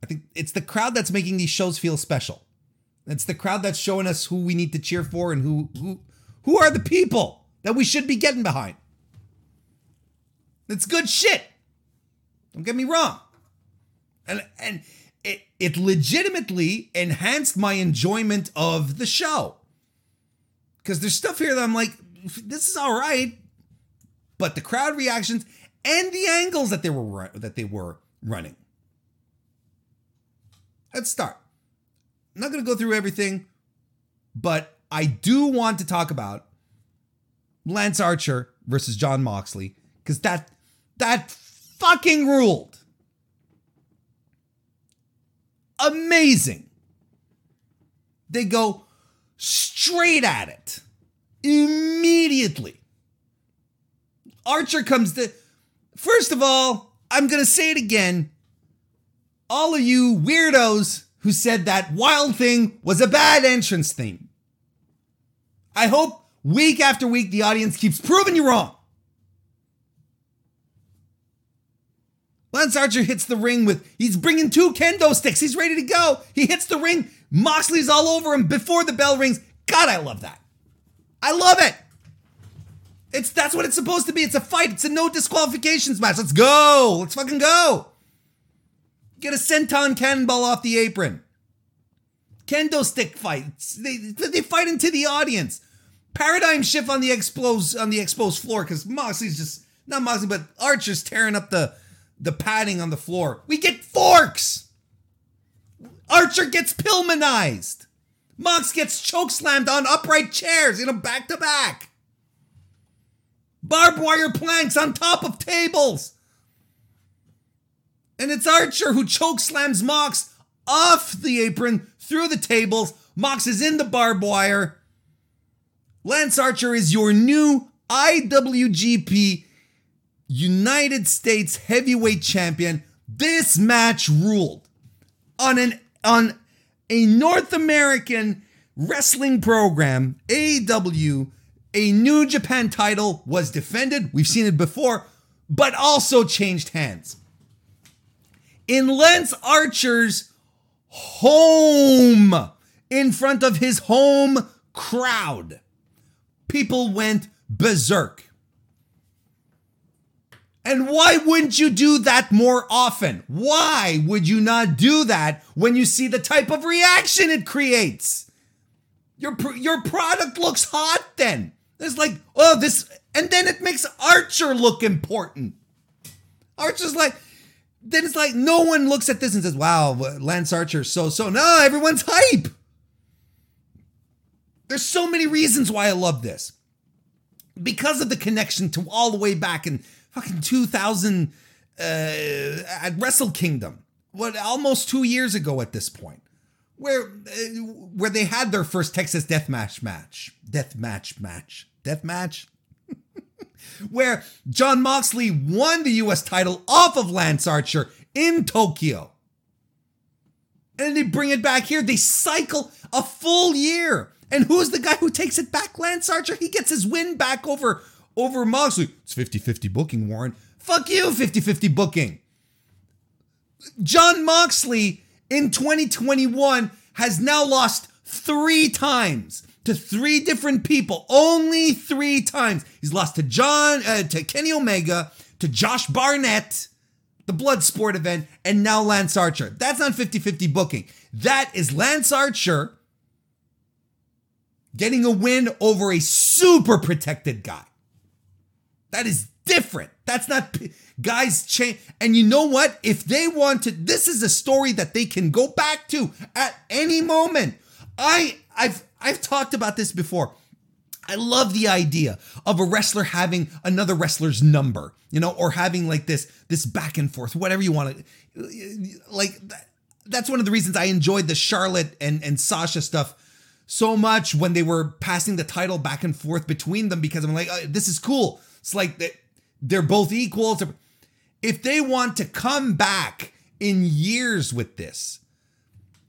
I think it's the crowd that's making these shows feel special. It's the crowd that's showing us who we need to cheer for and who who who are the people that we should be getting behind. It's good shit. Don't get me wrong. And and it, it legitimately enhanced my enjoyment of the show. Because there's stuff here that I'm like, this is all right. But the crowd reactions and the angles that they were that they were running. Let's start. I'm not going to go through everything, but I do want to talk about Lance Archer versus John Moxley, because that that fucking ruled. Amazing. They go straight at it immediately. Archer comes to, first of all, I'm going to say it again. All of you weirdos who said that Wild Thing was a bad entrance theme, I hope week after week, the audience keeps proving you wrong. Lance Archer hits the ring with, he's bringing two kendo sticks. He's ready to go. He hits the ring. Moxley's all over him before the bell rings. God, I love that. I love it. It's, that's what it's supposed to be. It's a fight. It's a no disqualifications match. Let's go. Let's fucking go. Get a senton cannonball off the apron. Kendo stick fights. They, they fight into the audience. Paradigm shift on the exposed on the exposed floor, because Moxley's just not Moxley, but Archer's tearing up the, the padding on the floor. We get forks. Archer gets Pillmanized. Mox gets chokeslammed on upright chairs, you know, back to back. Barbed wire planks on top of tables. And it's Archer who chokeslams Mox off the apron through the tables. Mox is in the barbed wire. Lance Archer is your new I W G P United States Heavyweight Champion. This match ruled on an on a North American wrestling program, A E W. A New Japan title was defended. We've seen it before, but also changed hands. In Lance Archer's home, in front of his home crowd, people went berserk. And why wouldn't you do that more often? Why would you not do that when you see the type of reaction it creates? Your, your product looks hot then. It's like, oh, this... And then it makes Archer look important. Archer's like... Then it's like, no one looks at this and says, wow, Lance Archer, so-so. No, everyone's hype. There's so many reasons why I love this. Because of the connection to all the way back in fucking two thousand uh, at Wrestle Kingdom, what, almost two years ago at this point, where uh, where they had their first Texas Deathmatch match, Deathmatch match, Deathmatch, where John Moxley won the U S title off of Lance Archer in Tokyo. And they bring it back here. They cycle a full year. And who's the guy who takes it back? Lance Archer. He gets his win back over, over Moxley. It's fifty-fifty booking, Warren. Fuck you, fifty-fifty booking. John Moxley in twenty twenty-one has now lost three times to three different people. Only three times. He's lost to John, uh, to Kenny Omega, to Josh Barnett, the Bloodsport event, and now Lance Archer. That's not fifty-fifty booking. That is Lance Archer getting a win over a super protected guy. That is different. That's not... Guys change. And you know what? If they want to... This is a story that they can go back to at any moment. I, I've, I've talked about this before. I love the idea of a wrestler having another wrestler's number, you know, or having like this, this back and forth, whatever you want to, like, that, that's one of the reasons I enjoyed the Charlotte and, and Sasha stuff so much when they were passing the title back and forth between them, because I'm like, oh, this is cool. It's like they're both equal. If they want to come back in years with this,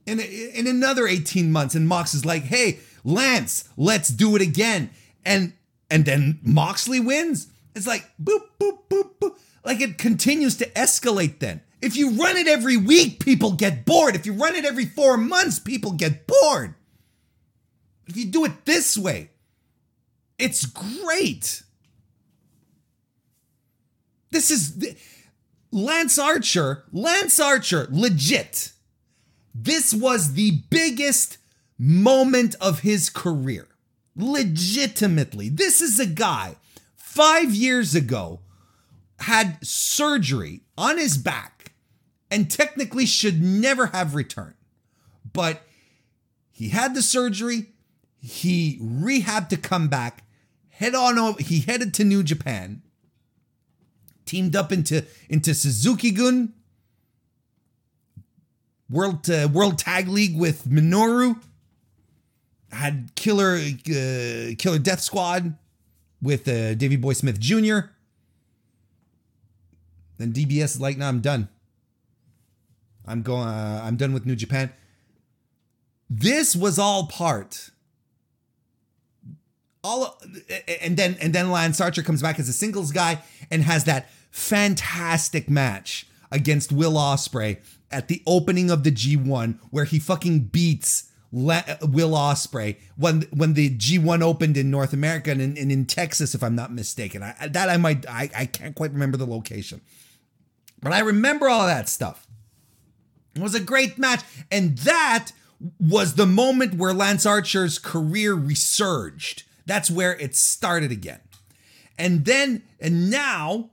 and in another eighteen months, and Mox is like, hey, Lance, let's do it again. And and then Moxley wins. It's like, boop, boop, boop, boop. Like it continues to escalate then. If you run it every week, people get bored. If you run it every four months, people get bored. If you do it this way, it's great. This is th- Lance Archer, Lance Archer, legit. This was the biggest moment of his career. Legitimately. This is a guy five years ago had surgery on his back and technically should never have returned. But he had the surgery. He rehabbed to come back. Head on over. He headed to New Japan. Teamed up into, into Suzuki-gun. World, uh, World Tag League with Minoru. Had killer uh, killer Death Squad with uh, Davey Boy Smith Junior Then D B S is like, "No, nah, I'm done. I'm going. Uh, I'm done with New Japan." This was all part. All and then and then Lance Archer comes back as a singles guy and has that fantastic match against Will Ospreay at the opening of the G one, where he fucking beats Will Ospreay when when the G one opened in North America and in, and in Texas, if I'm not mistaken. I, that I might I, I can't quite remember the location, but I remember all that stuff. It was a great match, and that was the moment where Lance Archer's career resurged. That's where it started again, and then and now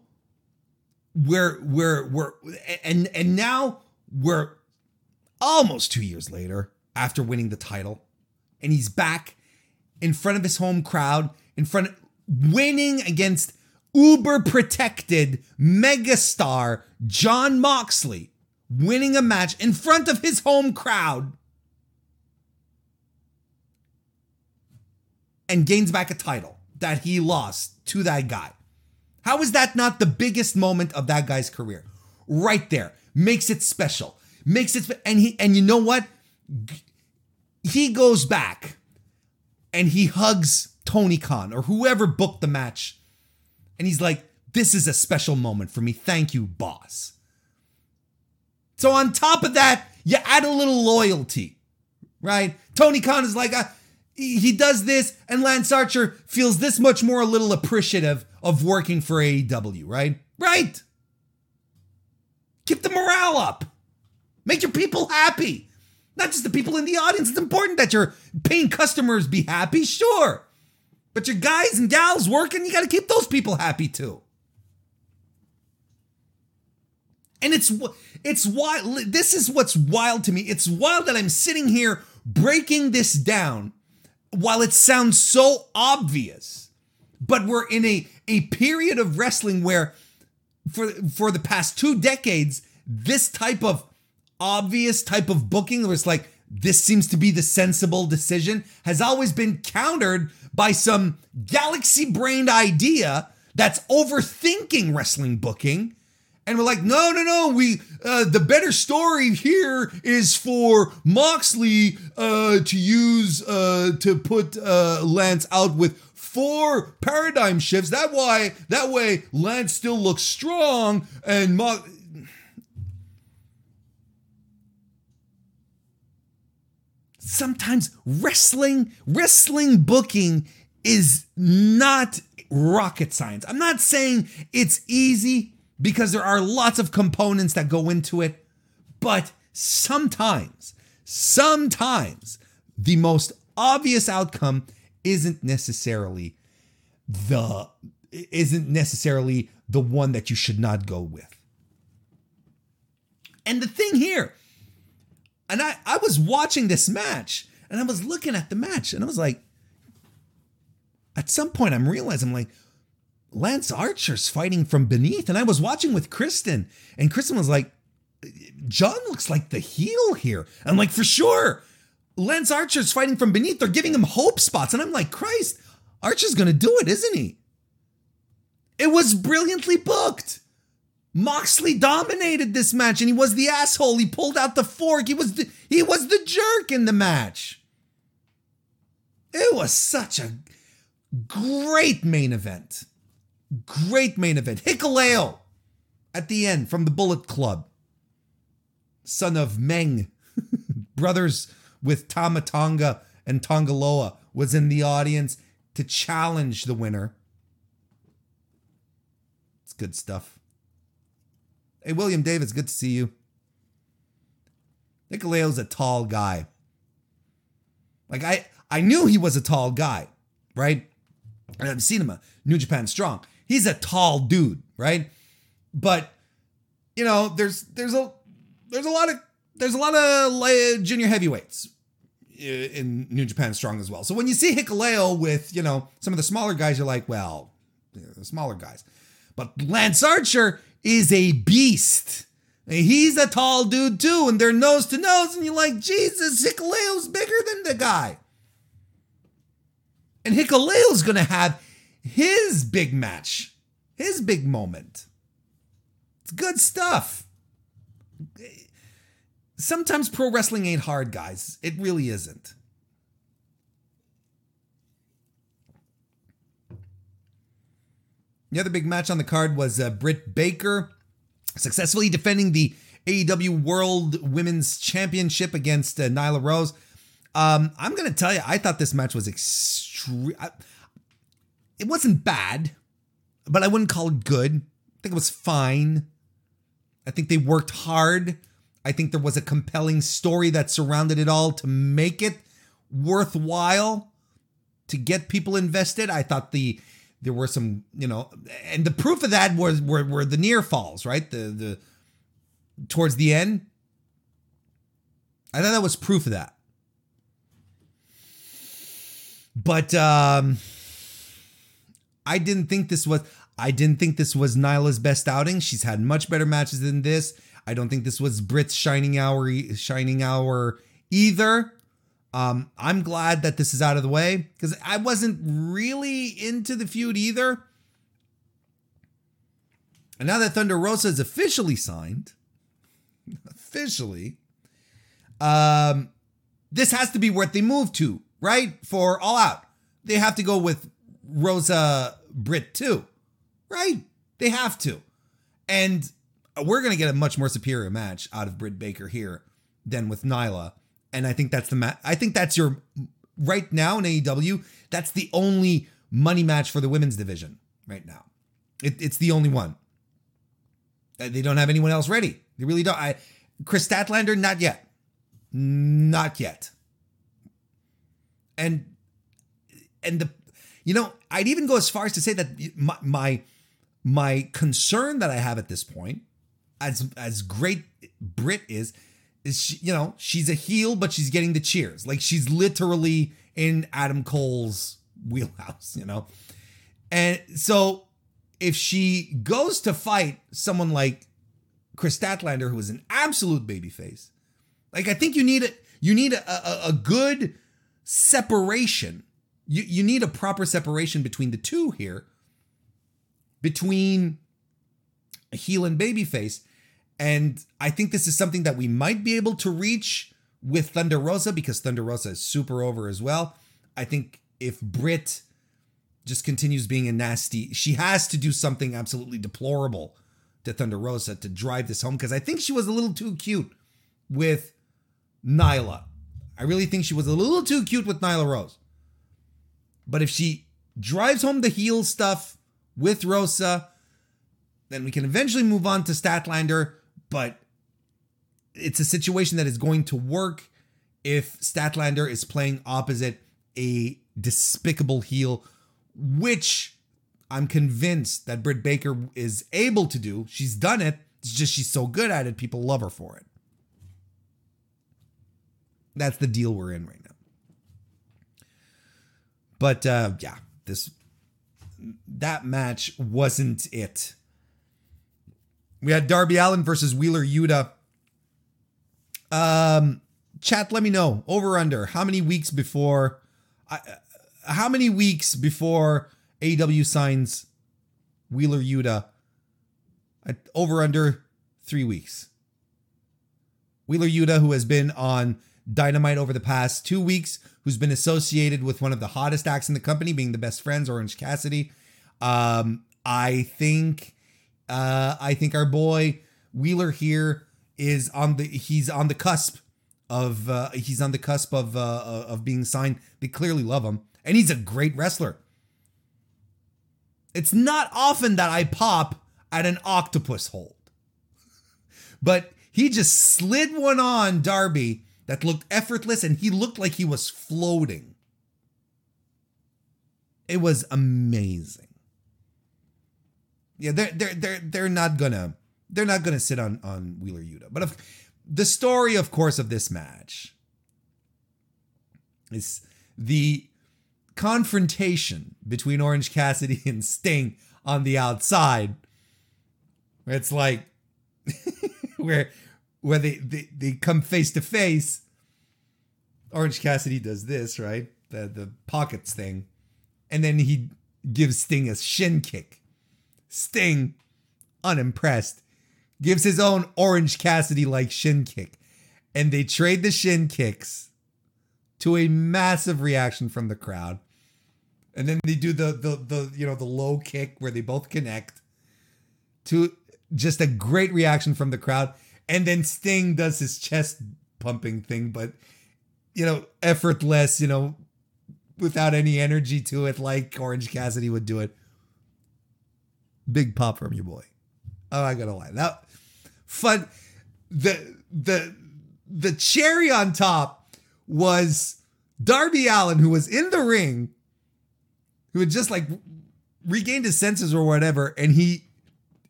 we're we're we're and and now we're almost two years later. After winning the title, and he's back in front of his home crowd, in front of winning against uber protected megastar John Moxley, winning a match in front of his home crowd, and gains back a title that he lost to that guy. How is that not the biggest moment of that guy's career? Right there. Makes it special. Makes it, and he, and you know what? He goes back and he hugs Tony Khan or whoever booked the match. And he's like, this is a special moment for me. Thank you, boss. So on top of that, you add a little loyalty, right? Tony Khan is like, uh, he does this and Lance Archer feels this much more a little appreciative of working for A E W, right? Right. Keep the morale up. Make your people happy. Not just the people in the audience. It's important that your paying customers be happy, sure. But your guys and gals working, you got to keep those people happy too. And it's it's wild. This is what's wild to me. It's wild that I'm sitting here breaking this down while it sounds so obvious. But we're in a, a period of wrestling where for for the past two decades, this type of obvious type of booking where it's like, this seems to be the sensible decision, has always been countered by some galaxy-brained idea that's overthinking wrestling booking. And we're like, no, no, no, we uh, the better story here is for Moxley uh, to use, uh, to put uh, Lance out with four paradigm shifts. That why that way Lance still looks strong and Mox... Sometimes wrestling, wrestling booking is not rocket science. I'm not saying it's easy because there are lots of components that go into it, but sometimes, sometimes the most obvious outcome isn't necessarily the isn't necessarily the one that you should not go with. And the thing here, And I, I was watching this match and I was looking at the match and I was like, at some point I'm realizing, I'm like, Lance Archer's fighting from beneath. And I was watching with Kristen and Kristen was like, John looks like the heel here. I'm like, for sure, Lance Archer's fighting from beneath. They're giving him hope spots. And I'm like, Christ, Archer's going to do it, isn't he? It was brilliantly booked. Moxley dominated this match and he was the asshole. He pulled out the fork. He was the, he was the jerk in the match. It was such a great main event. Great main event. Hikuleo at the end from the Bullet Club. Son of Meng. Brothers with Tama Tonga and Tongaloa was in the audience to challenge the winner. It's good stuff. Hey, William Davis, good to see you. Nicolao's a tall guy. Like, I, I knew he was a tall guy, right? I've seen him at New Japan Strong. He's a tall dude, right? But, you know, there's there's a there's a lot of there's a lot of junior heavyweights in New Japan Strong as well. So when you see Hikuleo with, you know, some of the smaller guys, you're like, well, you know, the smaller guys. But Lance Archer is a beast. He's a tall dude too, and they're nose to nose, and you're like, Jesus, Hikuleo's bigger than the guy. And Hikuleo's gonna have his big match, his big moment. It's good stuff. Sometimes pro wrestling ain't hard, guys. It really isn't. The other big match on the card was uh, Britt Baker successfully defending the A E W World Women's Championship against uh, Nyla Rose. Um, I'm going to tell you, I thought this match was extreme. It wasn't bad, but I wouldn't call it good. I think it was fine. I think they worked hard. I think there was a compelling story that surrounded it all to make it worthwhile, to get people invested. I thought the... There were some, you know, and the proof of that was were, were the near falls, right? The the towards the end. I thought that was proof of that. But um, I didn't think this was I didn't think this was Nyla's best outing. She's had much better matches than this. I don't think this was Britt's shining hour shining hour either. Um, I'm glad that this is out of the way because I wasn't really into the feud either. And now that Thunder Rosa is officially signed, officially, um, this has to be what they move to, right? For All Out, they have to go with Rosa Britt too, right? They have to. And we're going to get a much more superior match out of Britt Baker here than with Nyla. And I think that's the ma- I think that's your right now in A E W. That's the only money match for the women's division right now. It, it's the only one. They don't have anyone else ready. They really don't. I, Chris Statlander, not yet, not yet. And and the, you know, I'd even go as far as to say that my my, my concern that I have at this point, as as great Brit is. Is she, you know, she's a heel, but she's getting the cheers. Like, she's literally in Adam Cole's wheelhouse, you know? And so if she goes to fight someone like Chris Statlander, who is an absolute babyface, like I think you need a you need a, a, a good separation. You you need a proper separation between the two here, between a heel and babyface, and I think this is something that we might be able to reach with Thunder Rosa, because Thunder Rosa is super over as well. I think if Britt just continues being a nasty, she has to do something absolutely deplorable to Thunder Rosa to drive this home, because I think she was a little too cute with Nyla. I really think she was a little too cute with Nyla Rose. But if she drives home the heel stuff with Rosa, then we can eventually move on to Statlander, but it's a situation that is going to work if Statlander is playing opposite a despicable heel, which I'm convinced that Britt Baker is able to do. She's done it. It's just she's so good at it, people love her for it. That's the deal we're in right now. But uh, yeah, this that match wasn't it. We had Darby Allin versus Wheeler Yuta. Um, chat, let me know, over under, how many weeks before... I, How many weeks before A E W signs Wheeler Yuta? Over under three weeks. Wheeler Yuta, who has been on Dynamite over the past two weeks, who's been associated with one of the hottest acts in the company, being the Best Friends, Orange Cassidy. Um, I think, uh, I think our boy Wheeler here is on the he's on the cusp of uh, he's on the cusp of uh, of being signed. They clearly love him. And he's a great wrestler. It's not often that I pop at an octopus hold, but he just slid one on Darby that looked effortless, and he looked like he was floating. It was amazing. Yeah, they're they're they're they're not gonna they're not gonna sit on on Wheeler Yuta. But if, the story, of course, of this match is the confrontation between Orange Cassidy and Sting on the outside. It's like where where they, they, they come face to face. Orange Cassidy does this, right? The the pockets thing. And then he gives Sting a shin kick. Sting, unimpressed, gives his own Orange Cassidy-like shin kick. And they trade the shin kicks to a massive reaction from the crowd. And then they do the, the, the, you know, the low kick where they both connect to just a great reaction from the crowd. And then Sting does his chest pumping thing, but, you know, effortless, you know, without any energy to it, like Orange Cassidy would do it. Big pop from your boy. Oh, I gotta lie. That fun. The, the, the cherry on top was Darby Allin, who was in the ring, who had just like regained his senses or whatever, and he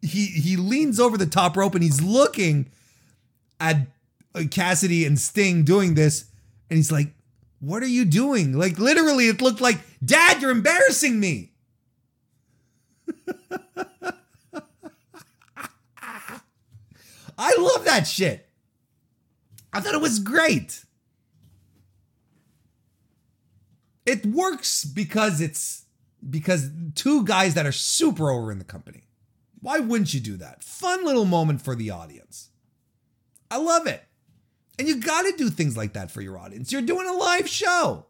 he he leans over the top rope and he's looking at Cassidy and Sting doing this, and he's like, "What are you doing?" Like literally, it looked like, "Dad, you're embarrassing me." I love that shit. I thought it was great. It works because it's because two guys that are super over in the company. Why wouldn't you do that? Fun little moment for the audience. I love it. And you got to do things like that for your audience. You're doing a live show.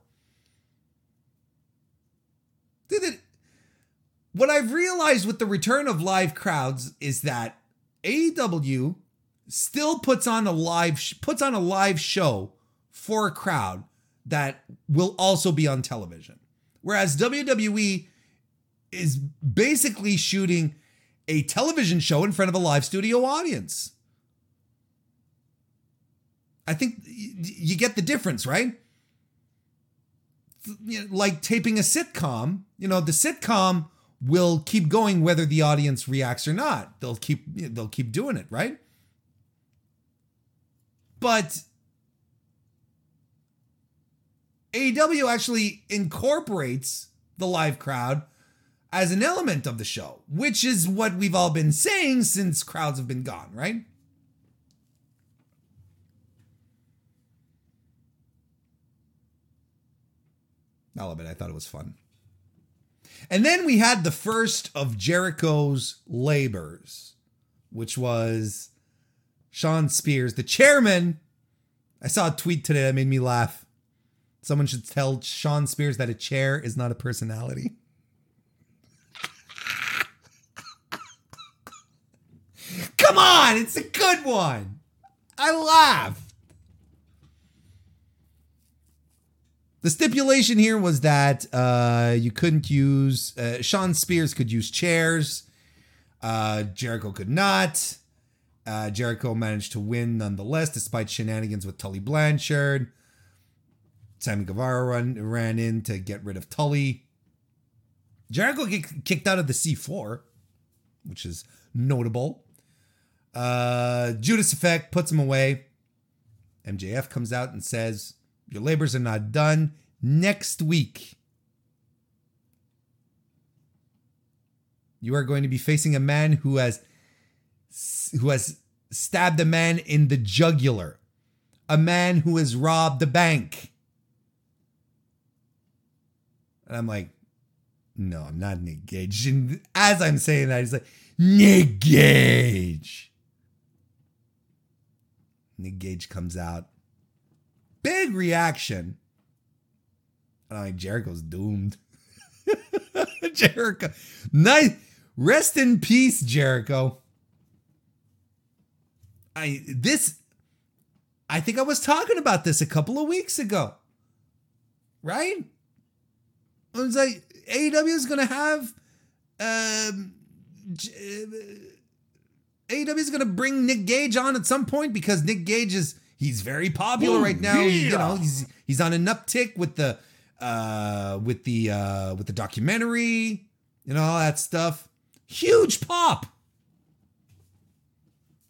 What I've realized with the return of live crowds is that A E W still puts on a live puts on a live show for a crowd that will also be on television. Whereas W W E is basically shooting a television show in front of a live studio audience. I think you get the difference, right? Like taping a sitcom, you know, the sitcom will keep going whether the audience reacts or not. They'll keep they'll keep doing it, right? But A E W actually incorporates the live crowd as an element of the show, which is what we've all been saying since crowds have been gone, right? I'll admit, I thought it was fun. And then we had the first of Jericho's labors, which was Sean Spears, the chairman. I saw a tweet today that made me laugh. Someone should tell Sean Spears that a chair is not a personality. Come on, it's a good one. I laughed. The stipulation here was that uh, you couldn't use... Uh, Sean Spears could use chairs. Uh, Jericho could not. Uh, Jericho managed to win nonetheless, despite shenanigans with Tully Blanchard. Sammy Guevara run, ran in to get rid of Tully. Jericho get kicked out of the C four, which is notable. Uh, Judas Effect puts him away. M J F comes out and says... Your labors are not done. Next week, you are going to be facing a man who has who has stabbed a man in the jugular, a man who has robbed the bank. And I'm like, no, I'm not Nick Gage. And as I'm saying that, he's like, Nick Gage. Nick Gage comes out. Big reaction. And I'm like, Jericho's doomed. Jericho. Nice. Rest in peace, Jericho. I this I think I was talking about this a couple of weeks ago. Right? I was like, A E W is gonna have um A E W is gonna bring Nick Gage on at some point because Nick Gage is He's very popular Ooh, right now. Yeah. You know, he's he's on an uptick with the uh, with the uh, with the documentary and all that stuff. Huge pop.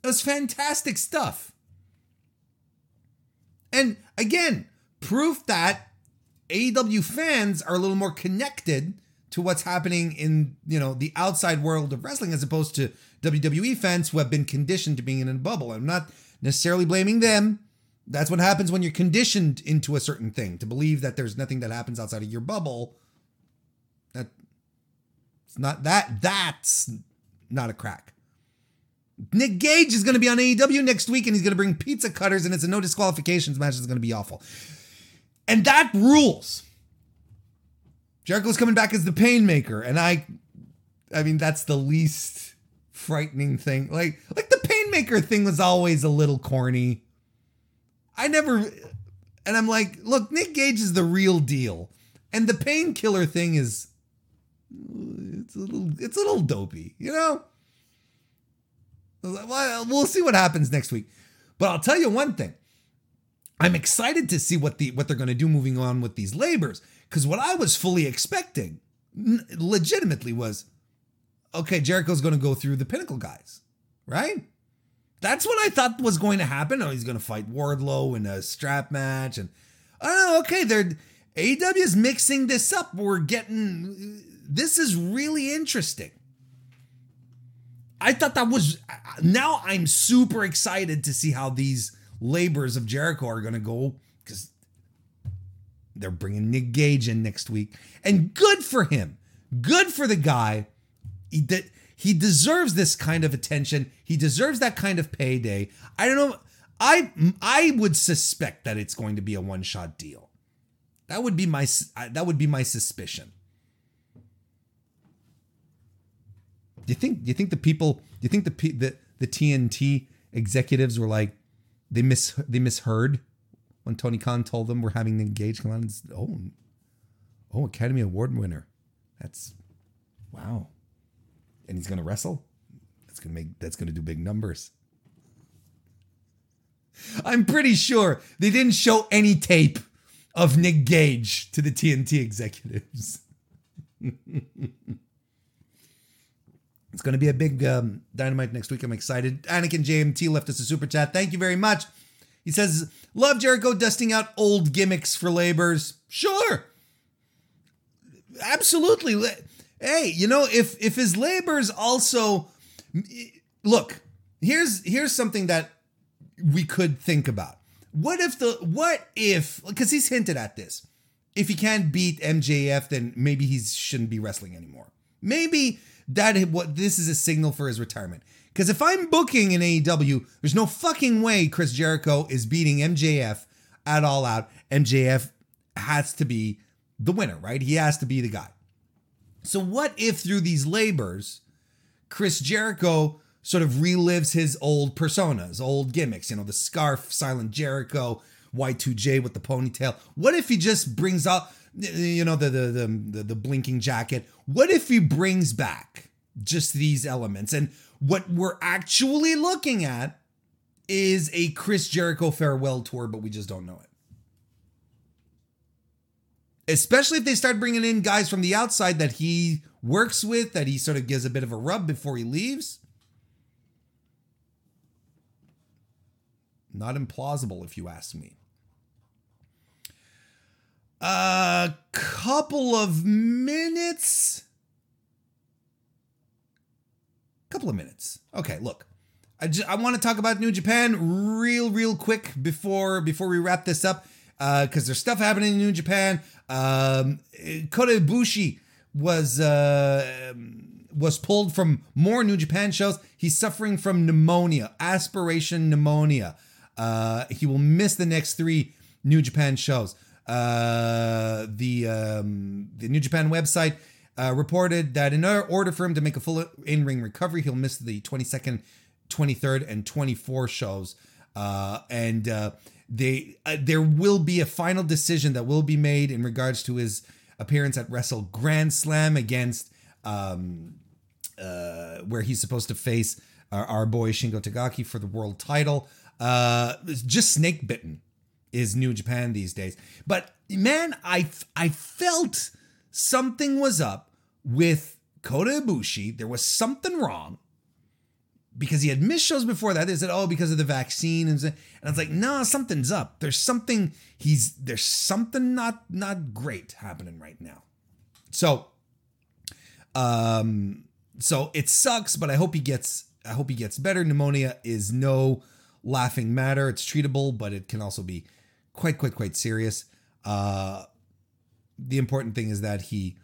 It was fantastic stuff. And again, proof that A E W fans are a little more connected to what's happening in, you know, the outside world of wrestling as opposed to W W E fans who have been conditioned to being in a bubble. I'm not necessarily blaming them. That's what happens when you're conditioned into a certain thing, to believe that there's nothing that happens outside of your bubble. That it's not that that's not a crack. Nick Gage is going to be on A E W next week and he's going to bring pizza cutters and it's a no disqualifications match. It's going to be awful. And that rules. Jericho's coming back as the pain maker. And I, I mean, that's the least frightening thing. Like, like the Painmaker thing was always a little corny. I never, and I'm like, look, Nick Gage is the real deal, and the painkiller thing is, it's a little, it's a little dopey, you know. Well, we'll see what happens next week, but I'll tell you one thing: I'm excited to see what the what they're going to do moving on with these labors, because what I was fully expecting, legitimately, was, okay, Jericho's going to go through the Pinnacle guys, right? That's what I thought was going to happen. Oh, he's going to fight Wardlow in a strap match. And, oh, okay, they're, A E W is mixing this up. We're getting, this is really interesting. I thought that was, now I'm super excited to see how these labors of Jericho are going to go, because they're bringing Nick Gage in next week. And good for him. Good for the guy. He did. He deserves this kind of attention. He deserves that kind of payday. I don't know. I I would suspect that it's going to be a one-shot deal. That would be my that would be my suspicion. Do you think do you think the people do you think the the, the T N T executives were like they mis they misheard when Tony Khan told them we're having the Gage come on? Oh, oh, Academy Award winner. That's wow. And he's going to wrestle. That's going to make, that's going to do big numbers. I'm pretty sure they didn't show any tape of Nick Gage to the T N T executives. It's going to be a big um, Dynamite next week. I'm excited. Anakin J M T left us a super chat. Thank you very much. He says, love Jericho dusting out old gimmicks for labors. Sure. Absolutely. hey, you know, if if his labors also look, here's here's something that we could think about. What if the what if because he's hinted at this. If he can't beat M J F, then maybe he shouldn't be wrestling anymore. Maybe that what this is a signal for his retirement. Because if I'm booking in A E W, there's no fucking way Chris Jericho is beating M J F at All Out. M J F has to be the winner, right? He has to be the guy. So what if through these labors, Chris Jericho sort of relives his old personas, old gimmicks, you know, the scarf, Silent Jericho, Y two J with the ponytail. What if he just brings up, you know, the the the the blinking jacket? What if he brings back just these elements? And what we're actually looking at is a Chris Jericho farewell tour, but we just don't know it. Especially if they start bringing in guys from the outside that he works with, that he sort of gives a bit of a rub before he leaves. Not implausible, if you ask me. A couple of minutes. Couple of minutes. Okay, look. I, just, I want to talk about New Japan real, real quick before before we wrap this up. Because uh, there's stuff happening in New Japan. Um, Kota Ibushi was, uh, was pulled from more New Japan shows. He's suffering from pneumonia. Aspiration pneumonia. Uh, he will miss the next three New Japan shows. Uh, the um, the New Japan website uh, reported that in order for him to make a full in-ring recovery, he'll miss the twenty-second, twenty-third, and twenty-fourth shows. Uh, and uh, they uh, there will be a final decision that will be made in regards to his appearance at Wrestle Grand Slam against um, uh, where he's supposed to face our, our boy Shingo Takagi for the world title. Uh, just snake bitten is New Japan these days. But man, I, I felt something was up with Kota Ibushi. There was something wrong because he had missed shows before that. They said, oh, because of the vaccine. And I was like, nah, something's up. There's something he's, there's something not, not great happening right now. So, um, so it sucks, but I hope he gets, I hope he gets better. Pneumonia is no laughing matter. It's treatable, but it can also be quite, quite, quite serious. Uh, the important thing is that he,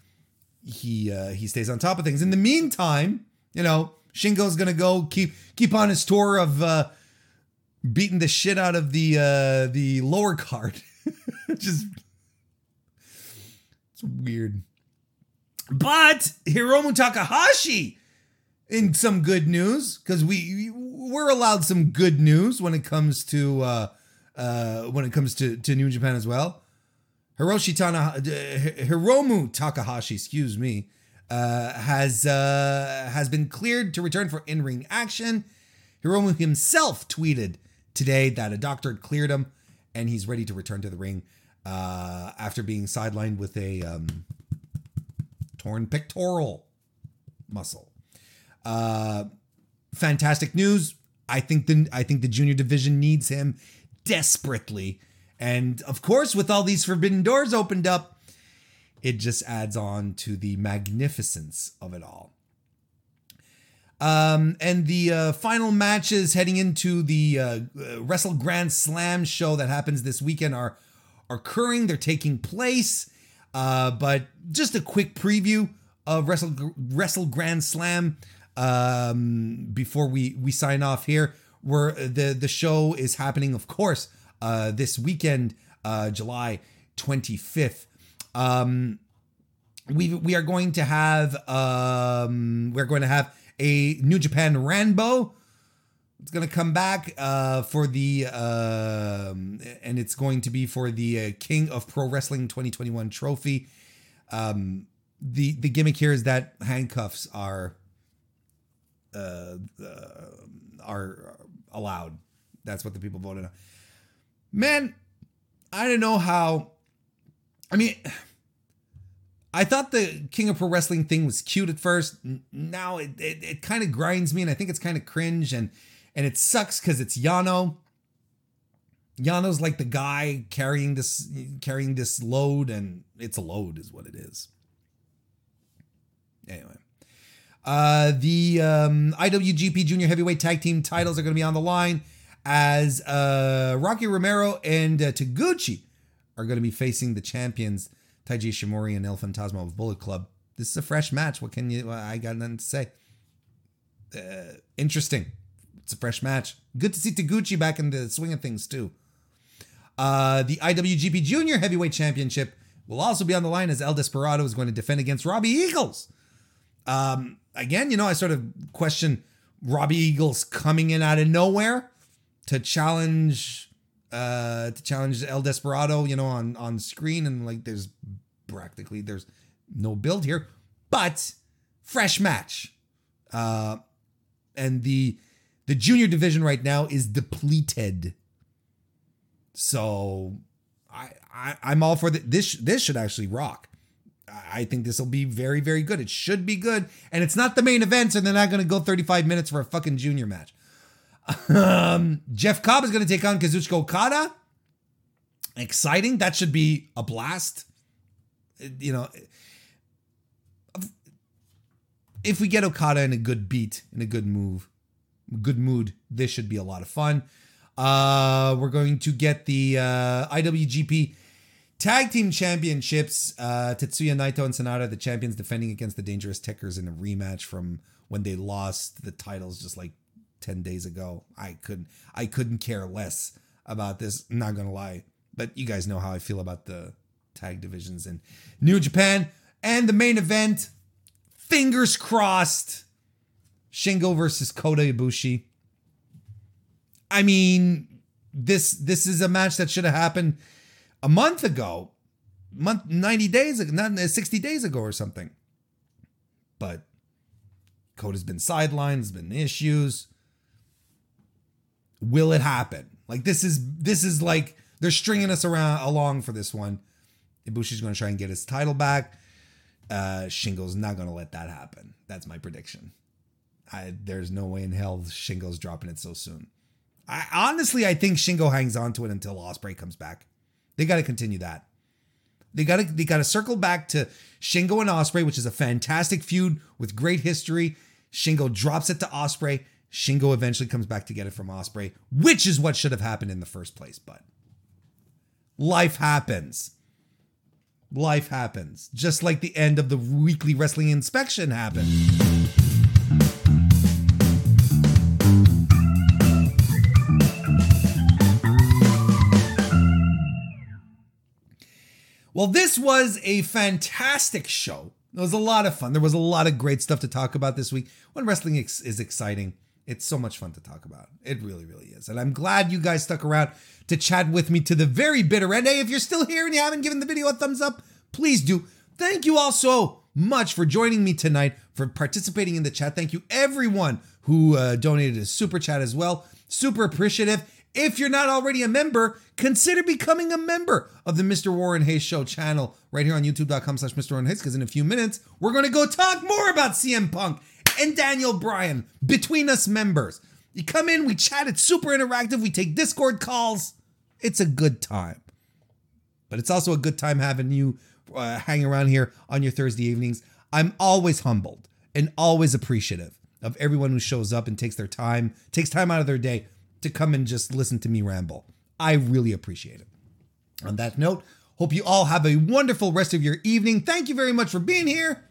he, uh, he stays on top of things. In the meantime, you know, Shingo's gonna go keep keep on his tour of uh, beating the shit out of the uh, the lower card. Just it's weird. But Hiromu Takahashi, in some good news, because we we're allowed some good news when it comes to uh, uh, when it comes to, to New Japan as well. Hiroshi Tana, uh, Hiromu Takahashi, excuse me, uh, has uh, has been cleared to return for in-ring action. Hiromu himself tweeted today that a doctor had cleared him, and he's ready to return to the ring uh, after being sidelined with a um, torn pectoral muscle. Uh, fantastic news. I think the I think the junior division needs him desperately. And of course, with all these forbidden doors opened up, it just adds on to the magnificence of it all. Um, and the uh, final matches heading into the uh, Wrestle Grand Slam show that happens this weekend are, are occurring. They're taking place. Uh, but just a quick preview of Wrestle Wrestle Grand Slam um, before we, we sign off here. Where the, the show is happening, of course, uh, this weekend, uh, July twenty-fifth. Um, we we are going to have um, we're going to have a New Japan Rambo. It's going to come back uh, for the uh, and it's going to be for the uh, King of Pro Wrestling twenty twenty-one trophy. Um, the the gimmick here is that handcuffs are uh, uh, are allowed. That's what the people voted on. Man, I don't know how. I mean, I thought the King of Pro Wrestling thing was cute at first. Now it it, it kind of grinds me, and I think it's kind of cringe, and and it sucks because it's Yano. Yano's like the guy carrying this carrying this load, and it's a load, is what it is. Anyway. Uh, the um, I W G P Junior Heavyweight Tag Team titles are going to be on the line as uh, Rocky Romero and uh, Taguchi are going to be facing the champions Taiji Ishimori and El Fantasma of Bullet Club. This is a fresh match. What can you... I got nothing to say. Uh, interesting. It's a fresh match. Good to see Taguchi back in the swing of things, too. Uh, the I W G P Junior Heavyweight Championship will also be on the line as El Desperado is going to defend against Robbie Eagles. Um, again, you know, I sort of question Robbie Eagles coming in out of nowhere to challenge uh, to challenge El Desperado, you know, on, on screen. And like, there's practically, there's no build here, but fresh match. Uh, and the, the junior division right now is depleted. So I, I I'm all for the, this. This should actually rock. I think this will be very, very good. It should be good. And it's not the main event, so they're not going to go thirty-five minutes for a fucking junior match. um, Jeff Cobb is going to take on Kazuchika Okada. Exciting. That should be a blast. You know, if we get Okada in a good beat, in a good move, good mood, this should be a lot of fun. Uh, we're going to get the uh, I W G P Tag Team Championships. Uh, Tetsuya Naito and Sanada, the champions, defending against the Dangerous Techers in a rematch from when they lost the titles just like ten days ago. I couldn't, I couldn't care less about this. I'm not gonna lie, but you guys know how I feel about the tag divisions in New Japan. And the main event, fingers crossed, Shingo versus Kota Ibushi. I mean, this this is a match that should have happened a month ago, month ninety days, not sixty days ago or something. But Kota's been sidelined, there's been issues. Will it happen? Like this is this is like they're stringing us around along for this one. Ibushi's going to try and get his title back. Uh, Shingo's not going to let that happen. That's my prediction. I, there's no way in hell Shingo's dropping it so soon. I, honestly, I think Shingo hangs on to it until Ospreay comes back. They got to continue that. They got to they got to circle back to Shingo and Ospreay, which is a fantastic feud with great history. Shingo drops it to Ospreay. Shingo eventually comes back to get it from Ospreay, which is what should have happened in the first place. But life happens. Life happens. Just like the end of the weekly wrestling inspection happened. Well, this was a fantastic show. It was a lot of fun. There was a lot of great stuff to talk about this week. When wrestling ex- is exciting, it's so much fun to talk about. It really, really is. And I'm glad you guys stuck around to chat with me to the very bitter end. Hey, if you're still here and you haven't given the video a thumbs up, please do. Thank you all so much for joining me tonight, for participating in the chat. Thank you everyone who uh, donated a super chat as well. Super appreciative. If you're not already a member, consider becoming a member of the Mister Warren Hayes Show channel right here on youtube.com slash Mister Warren Hayes, because in a few minutes, we're going to go talk more about C M Punk and Daniel Bryan, Between Us members. You come in, we chat, it's super interactive, we take Discord calls. It's a good time. But it's also a good time having you uh, hang around here on your Thursday evenings. I'm always humbled and always appreciative of everyone who shows up and takes their time, takes time out of their day to come and just listen to me ramble. I really appreciate it. On that note, hope you all have a wonderful rest of your evening. Thank you very much for being here.